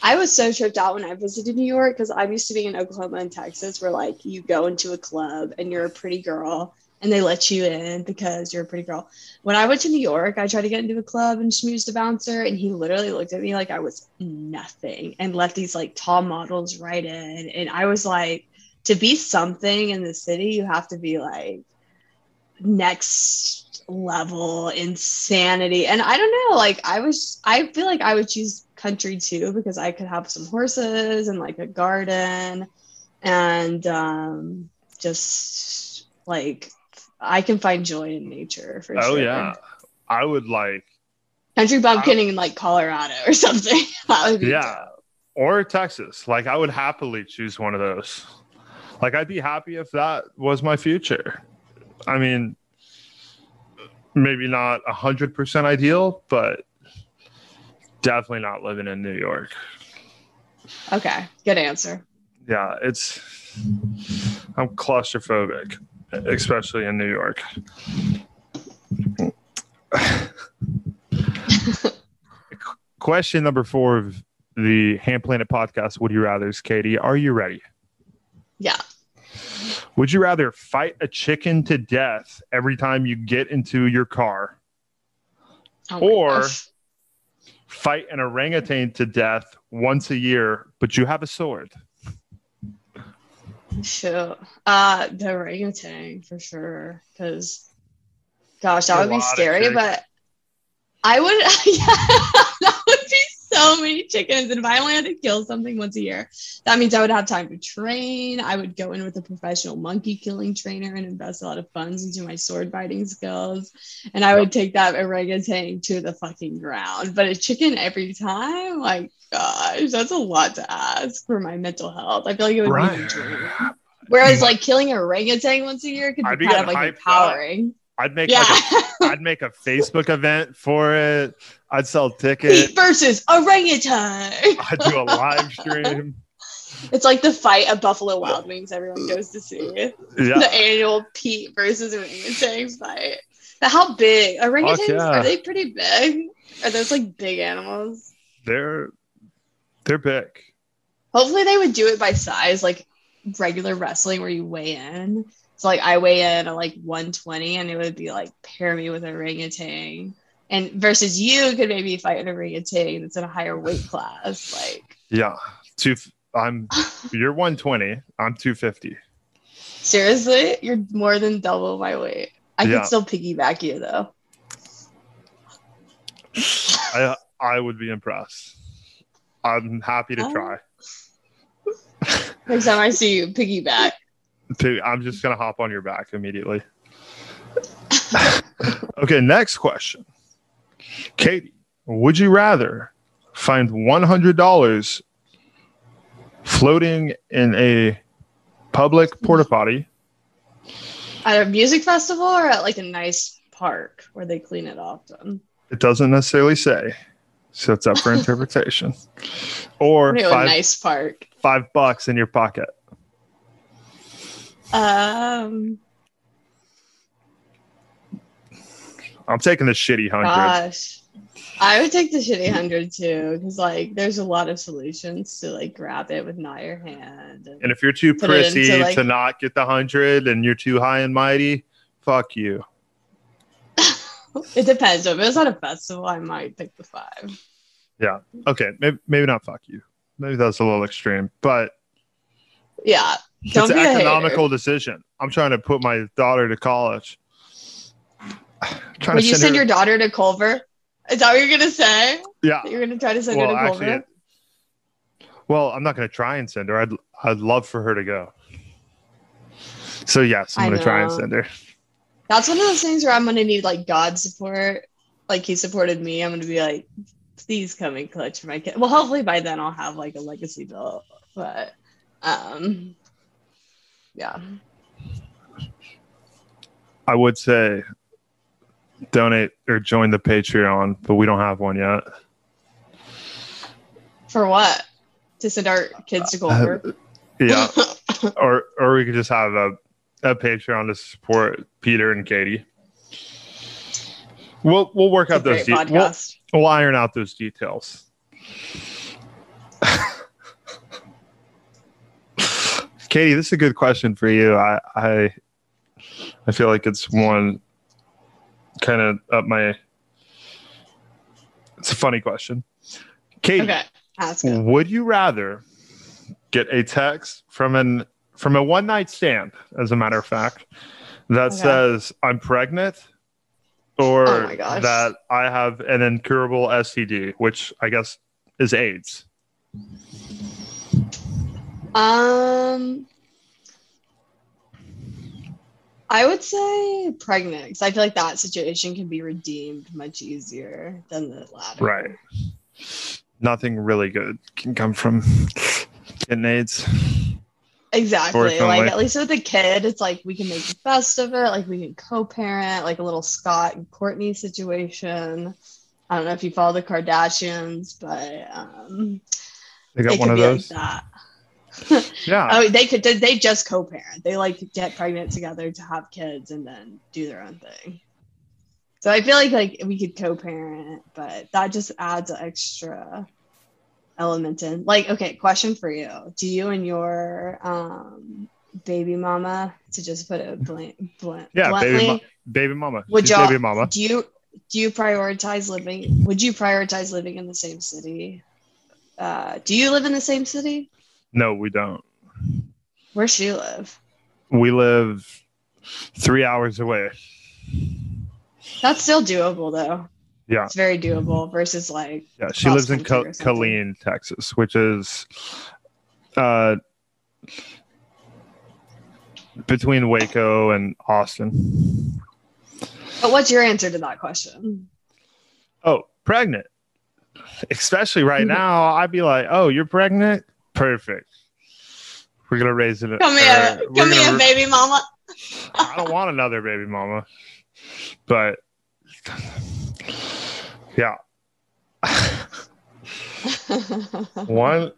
I was so tripped out when I visited New York because I'm used to being in Oklahoma and Texas, where like you go into a club and you're a pretty girl. And they let you in because you're a pretty girl. When I went to New York, I tried to get into a club and schmoozed a bouncer. And he literally looked at me like I was nothing and let these like tall models right in. And I was like, to be something in the city, you have to be like next level insanity. And I don't know, like I was, I feel like I would choose country too, because I could have some horses and like a garden and um, just like, I can find joy in nature for oh, sure. Oh yeah, I would like country bumpkinning in like Colorado or something. That would be yeah, dope. Or Texas. Like I would happily choose one of those. Like I'd be happy if that was my future. I mean, maybe not a hundred percent ideal, but definitely not living in New York. Okay, good answer. Yeah, it's I'm claustrophobic. Especially in New York. Question number four of the Ham Planet podcast, would you rather, Katie? Are you ready? Yeah. Would you rather fight a chicken to death every time you get into your car? Oh or gosh. Fight an orangutan to death once a year, but you have a sword? Sure. Uh, the orangutan for sure. Because, gosh, that would be scary. But I would. Yeah, that would be so many chickens. And if I only had to kill something once a year, that means I would have time to train. I would go in with a professional monkey killing trainer and invest a lot of funds into my sword biting skills. And I would take that orangutan to the fucking ground. But a chicken every time, like. Gosh, that's a lot to ask for my mental health. I feel like it would right. be a dream. Whereas, like, killing a orangutan once a year could be I'd kind be of like empowering. I'd make yeah. like a, I'd make a Facebook event for it. I'd sell tickets. Pete versus orangutan. I'd do a live stream. It's like the fight of Buffalo Wild Wings everyone goes to see. Yeah. The annual Pete versus orangutan fight. But how big? Orangutans, yeah. are they pretty big? Are those like big animals? They're they're big. Hopefully they would do it by size, like regular wrestling where you weigh in. So like I weigh in at like one twenty and it would be like pair me with an orangutan. And versus you could maybe fight an orangutan that's in a higher weight class. Like yeah. Two I'm you're one twenty, I'm two fifty. Seriously? You're more than double my weight. I yeah. could still piggyback you though. I I would be impressed. I'm happy to oh. try. Next time I see you, piggyback. Dude, I'm just gonna hop on your back immediately. Okay, next question. Katie, would you rather find one hundred dollars floating in a public porta potty at a music festival or at like a nice park where they clean it often? It doesn't necessarily say, so it's up for interpretation. Or five, a nice park. Five bucks in your pocket. Um, I'm taking the shitty hundred. Gosh, I would take the shitty hundred too, because like there's a lot of solutions to like grab it with not your hand. And, and if you're too prissy into, like, to not get the hundred, and you're too high and mighty, fuck you. It depends. If it was at a festival, I might pick the five. Yeah. Okay. Maybe maybe not. Fuck you. Maybe that's a little extreme, but yeah. Don't it's an economical hater. Decision. I'm trying to put my daughter to college. Trying Would to you send, send her... your daughter to Culver? Is that what you're gonna say? Yeah, that you're gonna try to send well, her to actually, Culver. It... Well, I'm not gonna try and send her. I'd I'd love for her to go. So yes, I'm I gonna know. try and send her. That's one of those things where I'm gonna need like God's support. Like he supported me. I'm gonna be like, please come and clutch for my kid. Well, hopefully by then I'll have like a legacy built, but um. Yeah. I would say donate or join the Patreon, but we don't have one yet. For what? To send our kids to Culver? Uh, yeah. or or we could just have a, a Patreon to support Peter and Katie. We'll we'll work out those details. We'll, we'll iron out those details. Katie, this is a good question for you. I I, I feel like it's one kind of up my. It's a funny question. Katie, okay, ask it. Would you rather get a text from an from a one night stand, as a matter of fact, that okay. says I'm pregnant, or oh my gosh. that I have an incurable S T D, which I guess is AIDS? Um, I would say pregnant, because I feel like that situation can be redeemed much easier than the latter. Right. Nothing really good can come from getting AIDS. Exactly. Like, at least with a kid, it's like we can make the best of it. Like, we can co-parent, like a little Scott and Courtney situation. I don't know if you follow the Kardashians, but um, they got one of those. Like that. Yeah. Oh, they could. They just co-parent. They like get pregnant together to have kids and then do their own thing. So I feel like like we could co-parent, but that just adds an extra element in. Like, okay, question for you: do you and your um, baby mama, to just put it blunt, blunt, yeah, bluntly, baby, ma- baby mama, would She's y'all, baby mama, do you do you prioritize living? Would you prioritize living in the same city? Uh, do you live in the same city? No, we don't. Where does she live? We live three hours away. That's still doable, though. Yeah. It's very doable versus like. Yeah, she lives in Killeen, Killeen, Texas, which is uh, between Waco and Austin. But what's your answer to that question? Oh, pregnant. Especially right now, I'd be like, oh, you're pregnant? Perfect. We're gonna raise it. Come here, come here, baby mama. I don't want another baby mama. But yeah. one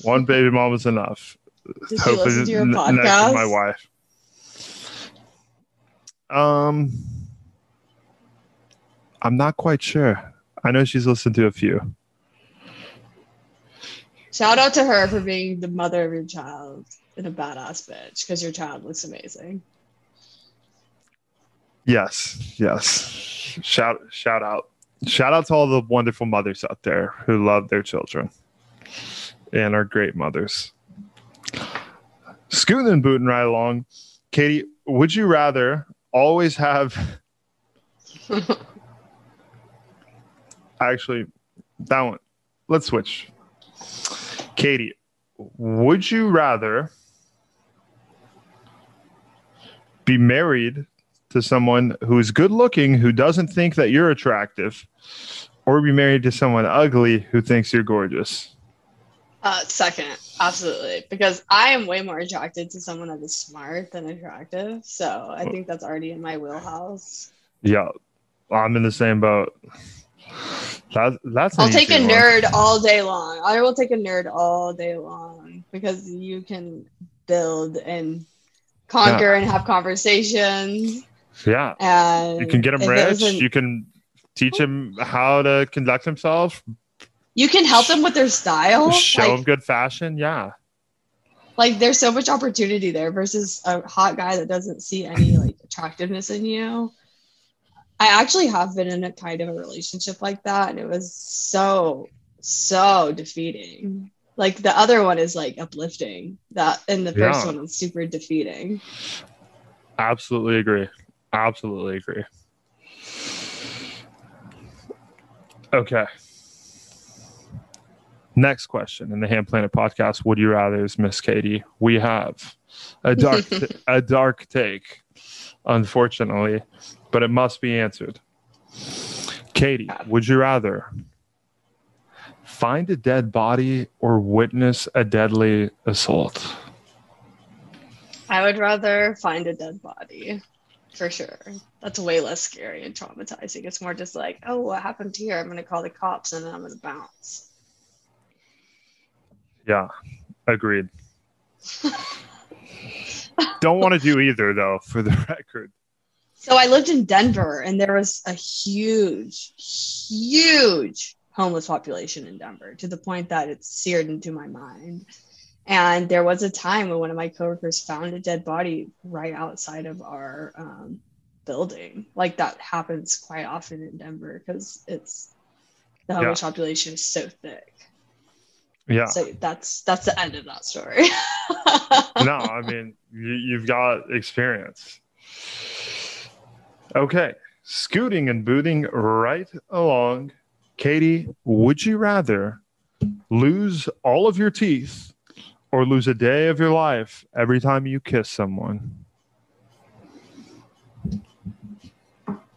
one baby mom is enough. Did you listen to your n- podcast? My wife. Um, I'm not quite sure. I know she's listened to a few. Shout out to her for being the mother of your child and a badass bitch, because your child looks amazing. Yes, yes. Shout shout out. Shout out to all the wonderful mothers out there who love their children and are great mothers. Scooting and booting right along. Katie, would you rather always have... Actually, that one. Let's switch. Katie, would you rather be married to someone who is good looking, who doesn't think that you're attractive, or be married to someone ugly who thinks you're gorgeous? Uh, second, absolutely, because I am way more attracted to someone that is smart than attractive. So I think that's already in my wheelhouse. Yeah, I'm in the same boat. That, that's I'll take a one. nerd all day long. I will take a nerd all day long, because you can build and conquer yeah. and have conversations. Yeah. And you can get him rich. An- you can teach him how to conduct himself. You can help them with their style. Show like, them good fashion. Yeah. Like, there's so much opportunity there versus a hot guy that doesn't see any like attractiveness in you. I actually have been in a kind of a relationship like that, and it was so, so defeating. Like, the other one is like uplifting, that, and the first yeah. one is super defeating. Absolutely agree. Absolutely agree. Okay. Next question in the Ham Planet podcast: would you rather, Miss Katie? We have a dark, t- a dark take, unfortunately, but it must be answered. Katie, would you rather find a dead body or witness a deadly assault? I would rather find a dead body, for sure. That's way less scary and traumatizing. It's more just like, oh, what happened here? I'm going to call the cops and then I'm going to bounce. Yeah, agreed. Don't want to do either, though, for the record. So I lived in Denver, and there was a huge, huge homeless population in Denver, to the point that it's seared into my mind. And there was a time when one of my coworkers found a dead body right outside of our um, building. Like, that happens quite often in Denver, because it's the homeless yeah. population is so thick. Yeah. So that's that's the end of that story. No, I mean, you, you've got experience. Okay, scooting and booting right along. Katie, would you rather lose all of your teeth or lose a day of your life every time you kiss someone? Can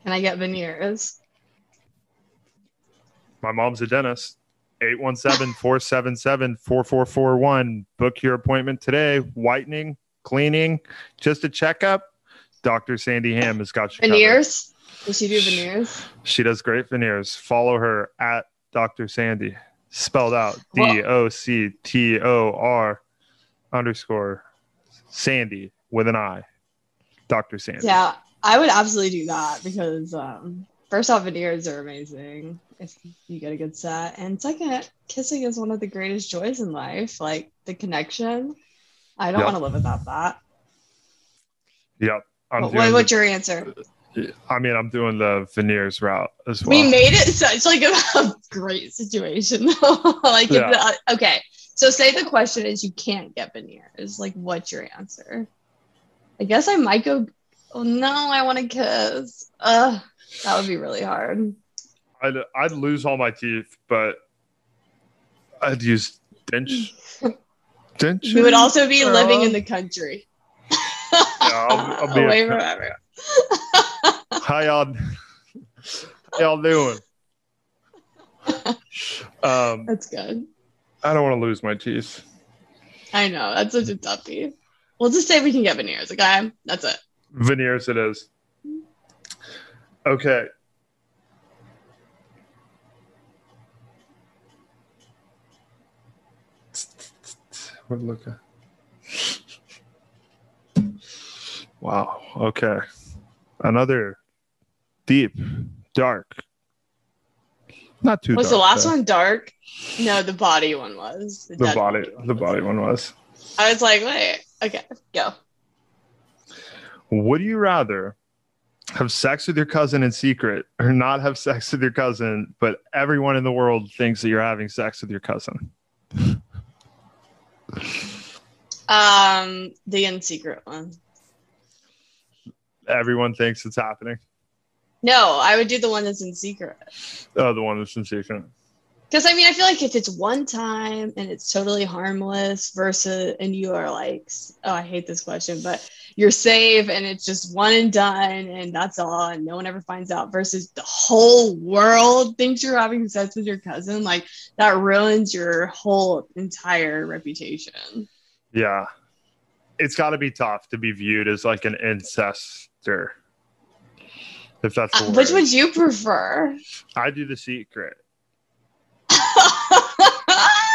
I get veneers? My mom's a dentist. eight one seven, four seven seven, four four four one. Book your appointment today. Whitening, cleaning, just a checkup. Doctor Sandy Hamm has got you covered. Veneers? Does she do veneers? She does great veneers. Follow her at Doctor Sandy, spelled out D O C T O R underscore Sandy with an I. Doctor Sandy. Yeah, I would absolutely do that, because um, first off, veneers are amazing if you get a good set. And second, kissing is one of the greatest joys in life, like the connection. I don't yep. want to live without that. Yep. I'm what, doing what's the, your answer? I mean, I'm doing the veneers route as well. We made it such like a, a great situation, though. Like, yeah. if the, okay, so say the question is you can't get veneers. Like, what's your answer? I guess I might go. Oh no, I want to kiss. Ugh, that would be really hard. I'd I'd lose all my teeth, but I'd use denture. denture? We would also be uh, living in the country. Yeah, I'll, I'll be away from everyone. How y'all, how y'all doing? Um, that's good. I don't want to lose my teeth. I know, that's such a toughie. We'll just say we can get veneers, okay? That's it. Veneers it is. Okay. What look at? Wow. Okay. Another deep, dark. Not too. Was dark, the last though. one dark? No, the body one was. The, the body. One the was. body one was. I was like, wait. Okay, go. Would you rather have sex with your cousin in secret, or not have sex with your cousin, but everyone in the world thinks that you're having sex with your cousin? Um, the in secret one. Everyone thinks it's happening. No, I would do the one that's in secret. Oh, the one that's in secret. Because I mean, I feel like if it's one time and it's totally harmless versus, and you are like, oh, I hate this question, but you're safe and it's just one and done and that's all and no one ever finds out, versus the whole world thinks you're having sex with your cousin. Like, that ruins your whole entire reputation. Yeah. It's got to be tough to be viewed as like an incester. If that's the uh, which would you prefer? I do the secret.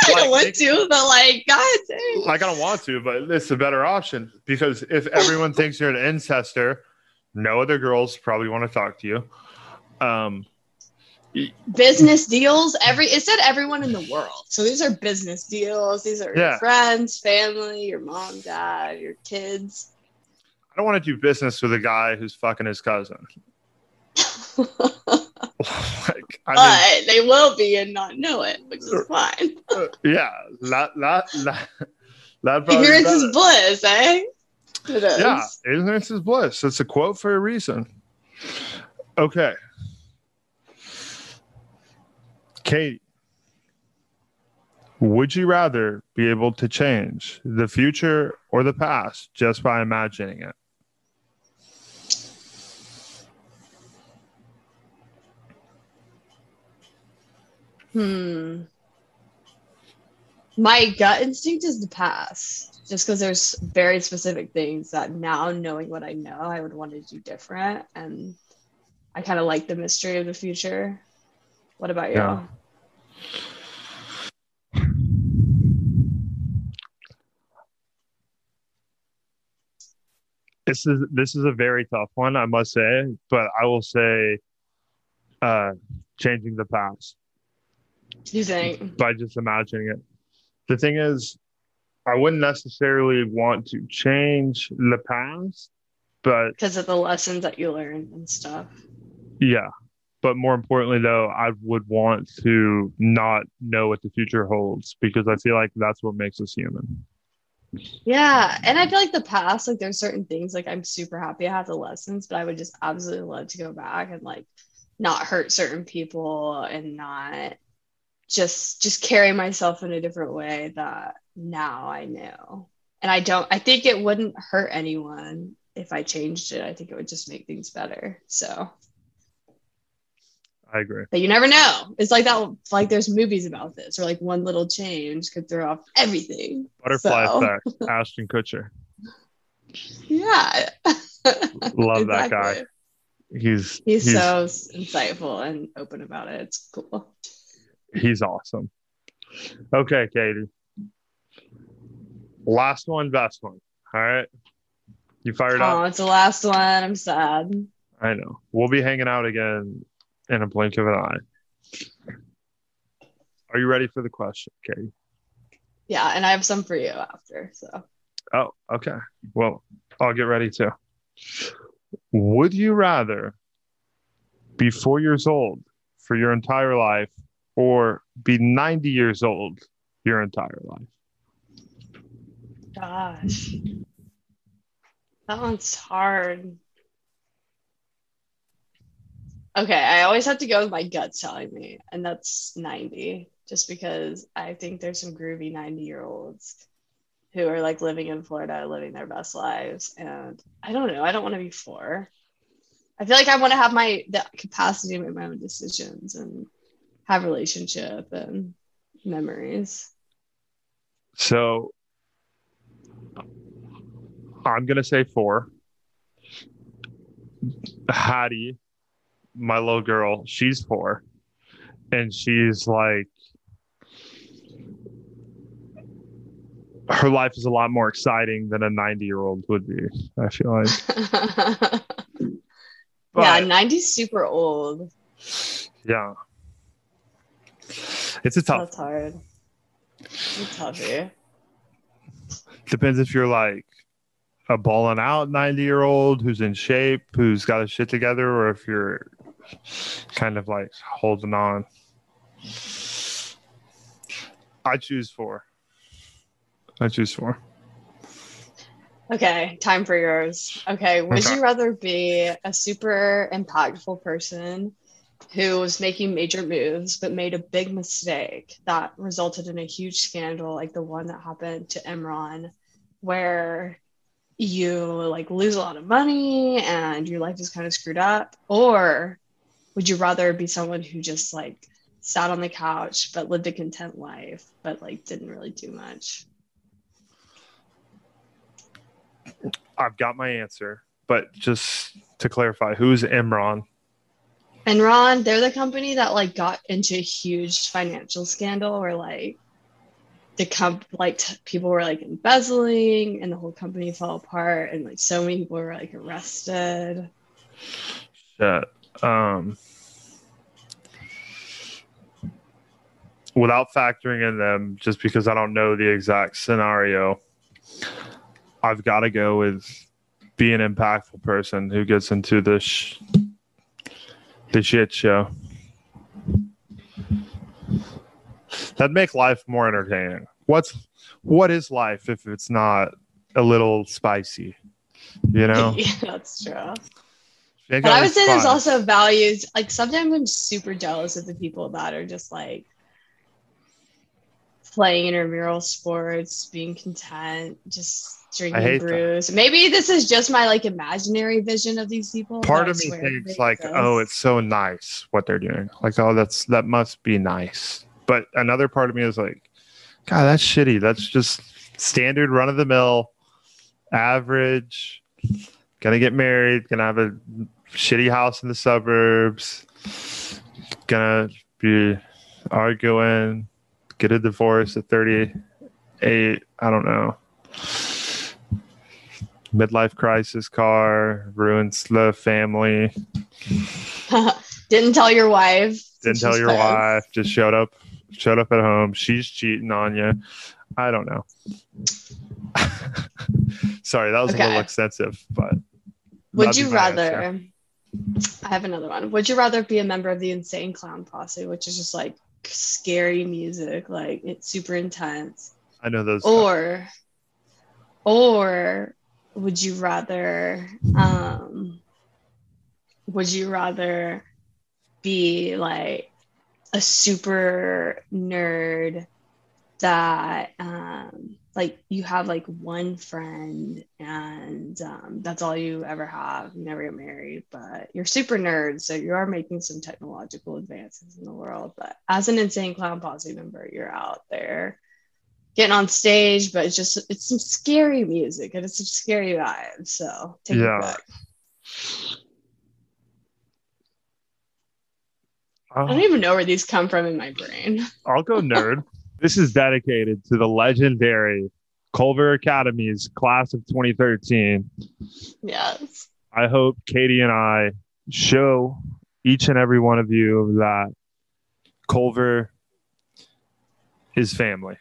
Like, I don't want to, but like, God dang. Like, I don't want to, but it's a better option, because if everyone thinks you're an incester, no other girls probably want to talk to you. Um, business deals. Every it said everyone in the world, so these are business deals. These are yeah. your friends, family, your mom, dad, your kids. I don't want to do business with a guy who's fucking his cousin. Like, I but mean, they will be and not know it, which is fine. Yeah, la, la, la, la ignorance is bliss, eh? It is. Yeah, ignorance is bliss. It's a quote for a reason. Okay, Katie, would you rather be able to change the future or the past just by imagining it? Hmm. My gut instinct is the past, just because there's very specific things that now, knowing what I know, I would want to do different, and I kind of like the mystery of the future. What about you? Yeah. This is this is a very tough one, I must say, but I will say, uh, changing the past. You think? By just imagining it. The thing is, I wouldn't necessarily want to change the past, but because of the lessons that you learn and stuff. Yeah. But more importantly, though, I would want to not know what the future holds, because I feel like that's what makes us human. Yeah. And I feel like the past, like, there's certain things, like, I'm super happy I have the lessons, but I would just absolutely love to go back and, like, not hurt certain people and not. Just just carry myself in a different way that now I know. And I don't, I think it wouldn't hurt anyone if I changed it. I think it would just make things better. So I agree. But you never know. It's like that, like there's movies about this, or like one little change could throw off everything. Butterfly so. Effect, Ashton Kutcher. Yeah. Love exactly. that guy. He's, he's, he's so insightful and open about it. It's cool. He's awesome. Okay, Katie. Last one, best one. All right. You fired oh, up. Oh, it's the last one. I'm sad. I know. We'll be hanging out again in a blink of an eye. Are you ready for the question, Katie? Yeah, and I have some for you after. So. Oh, okay. Well, I'll get ready too. Would you rather be four years old for your entire life, or be ninety years old your entire life? Gosh. That one's hard. Okay, I always have to go with my gut telling me, and that's ninety, just because I think there's some groovy ninety-year-olds who are, like, living in Florida, living their best lives, and I don't know. I don't want to be four. I feel like I want to have my the capacity to make my own decisions and have relationship and memories. So I'm going to say four. Hattie my little girl, she's four, and she's like, her life is a lot more exciting than a ninety year old would be, I feel like. But, yeah, ninety's super old. Yeah. It's a tough. That's hard. It's tougher. Depends if you're like a balling out ninety year old who's in shape, who's got his shit together, or if you're kind of like holding on. I choose four. I choose four. Okay, time for yours. Okay, would okay. you rather be a super impactful person who was making major moves but made a big mistake that resulted in a huge scandal like the one that happened to Enron, where you like lose a lot of money and your life is kind of screwed up? Or would you rather be someone who just like sat on the couch but lived a content life but like didn't really do much? I've got my answer, but just to clarify, who's Enron? Enron, they're the company that like got into a huge financial scandal where like the comp like t- people were like embezzling and the whole company fell apart and like so many people were like arrested. Shit. Um, without factoring in them, just because I don't know the exact scenario, I've got to go with being an impactful person who gets into this sh- the shit show. That'd make life more entertaining. What's what is life if it's not a little spicy? You know? Yeah, that's true. But I would say there's also values. Like sometimes I'm super jealous of the people that are just like playing intramural sports, being content, just drinking brews. That. Maybe this is just my like imaginary vision of these people. Part of me thinks like, this. oh, it's so nice what they're doing. Like, oh, that's that must be nice. But another part of me is like, God, that's shitty. That's just standard run of the mill, average. Gonna get married. Gonna have a shitty house in the suburbs. Gonna be arguing. Get a divorce at thirty-eight. I don't know. Midlife crisis car ruins the family. Didn't tell your wife. Didn't tell your wife. Just showed up. Showed up at home. She's cheating on you. I don't know. Sorry, that was okay. a little extensive, but. Would you rather? Answer. I have another one. Would you rather be a member of the Insane Clown Posse, which is just like scary music, like it's super intense? I know those. Or, guys. or. Would you rather, um, would you rather be like a super nerd that, um, like you have like one friend and, um, that's all you ever have, you never get married, but you're super nerd. So you are making some technological advances in the world, but as an Insane Clown Posse member, you're out there getting on stage, but it's just it's some scary music and it's some scary vibes. So take yeah. it back. Uh, I don't even know where these come from in my brain. I'll go nerd. This is dedicated to the legendary Culver Academy's class of twenty thirteen. Yes. I hope Katie and I show each and every one of you that Culver is family.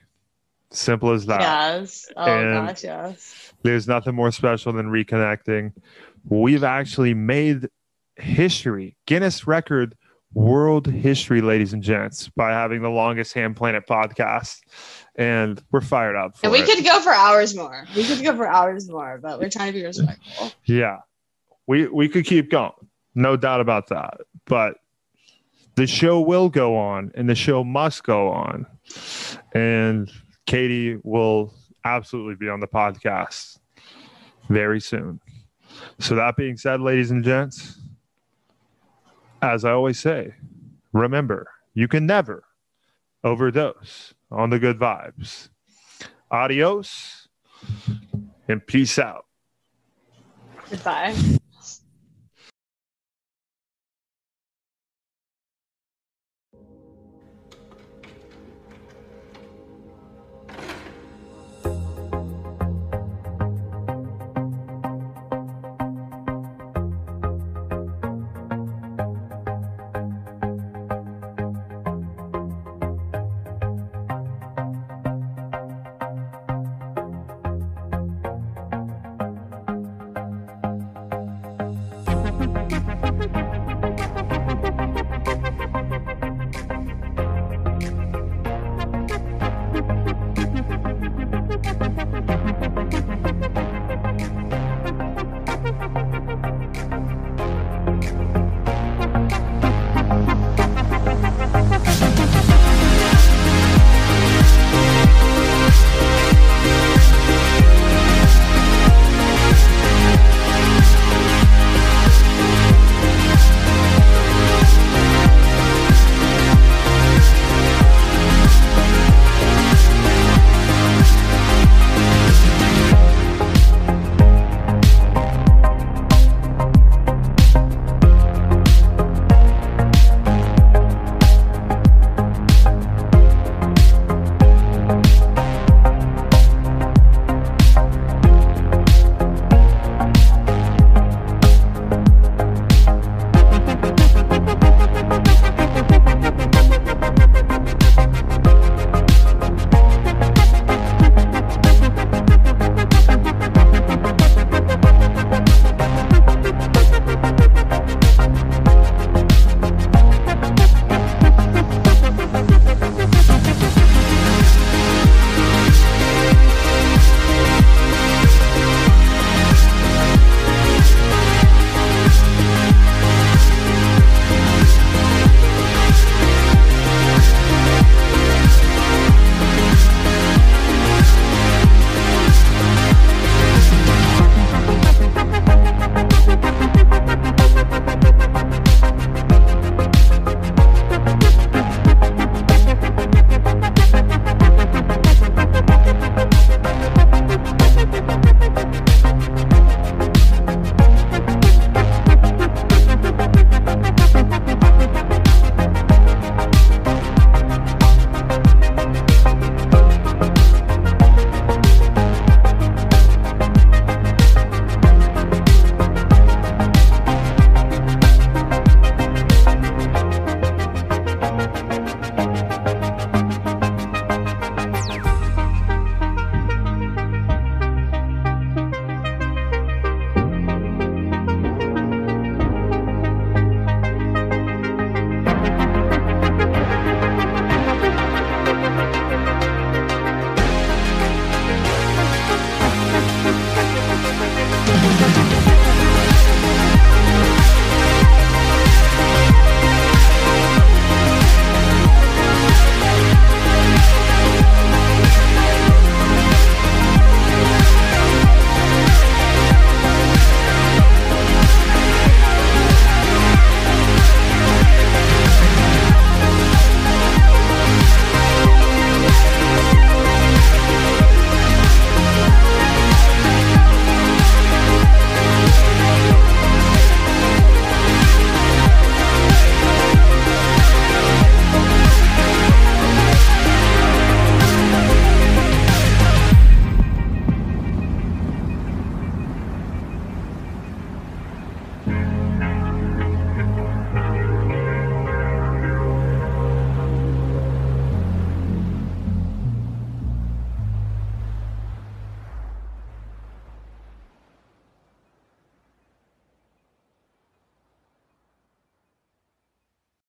Simple as that. Yes. Oh, and gosh, yes. There's nothing more special than reconnecting. We've actually made history, Guinness record world history, ladies and gents, by having the longest Ham Planet podcast. And we're fired up for And we it. could go for hours more. We could go for hours more, but we're trying to be respectful. Yeah. We, we could keep going. No doubt about that. But the show will go on, and the show must go on. And Katie will absolutely be on the podcast very soon. So that being said, ladies and gents, as I always say, remember, you can never overdose on the good vibes. Adios and peace out. Goodbye.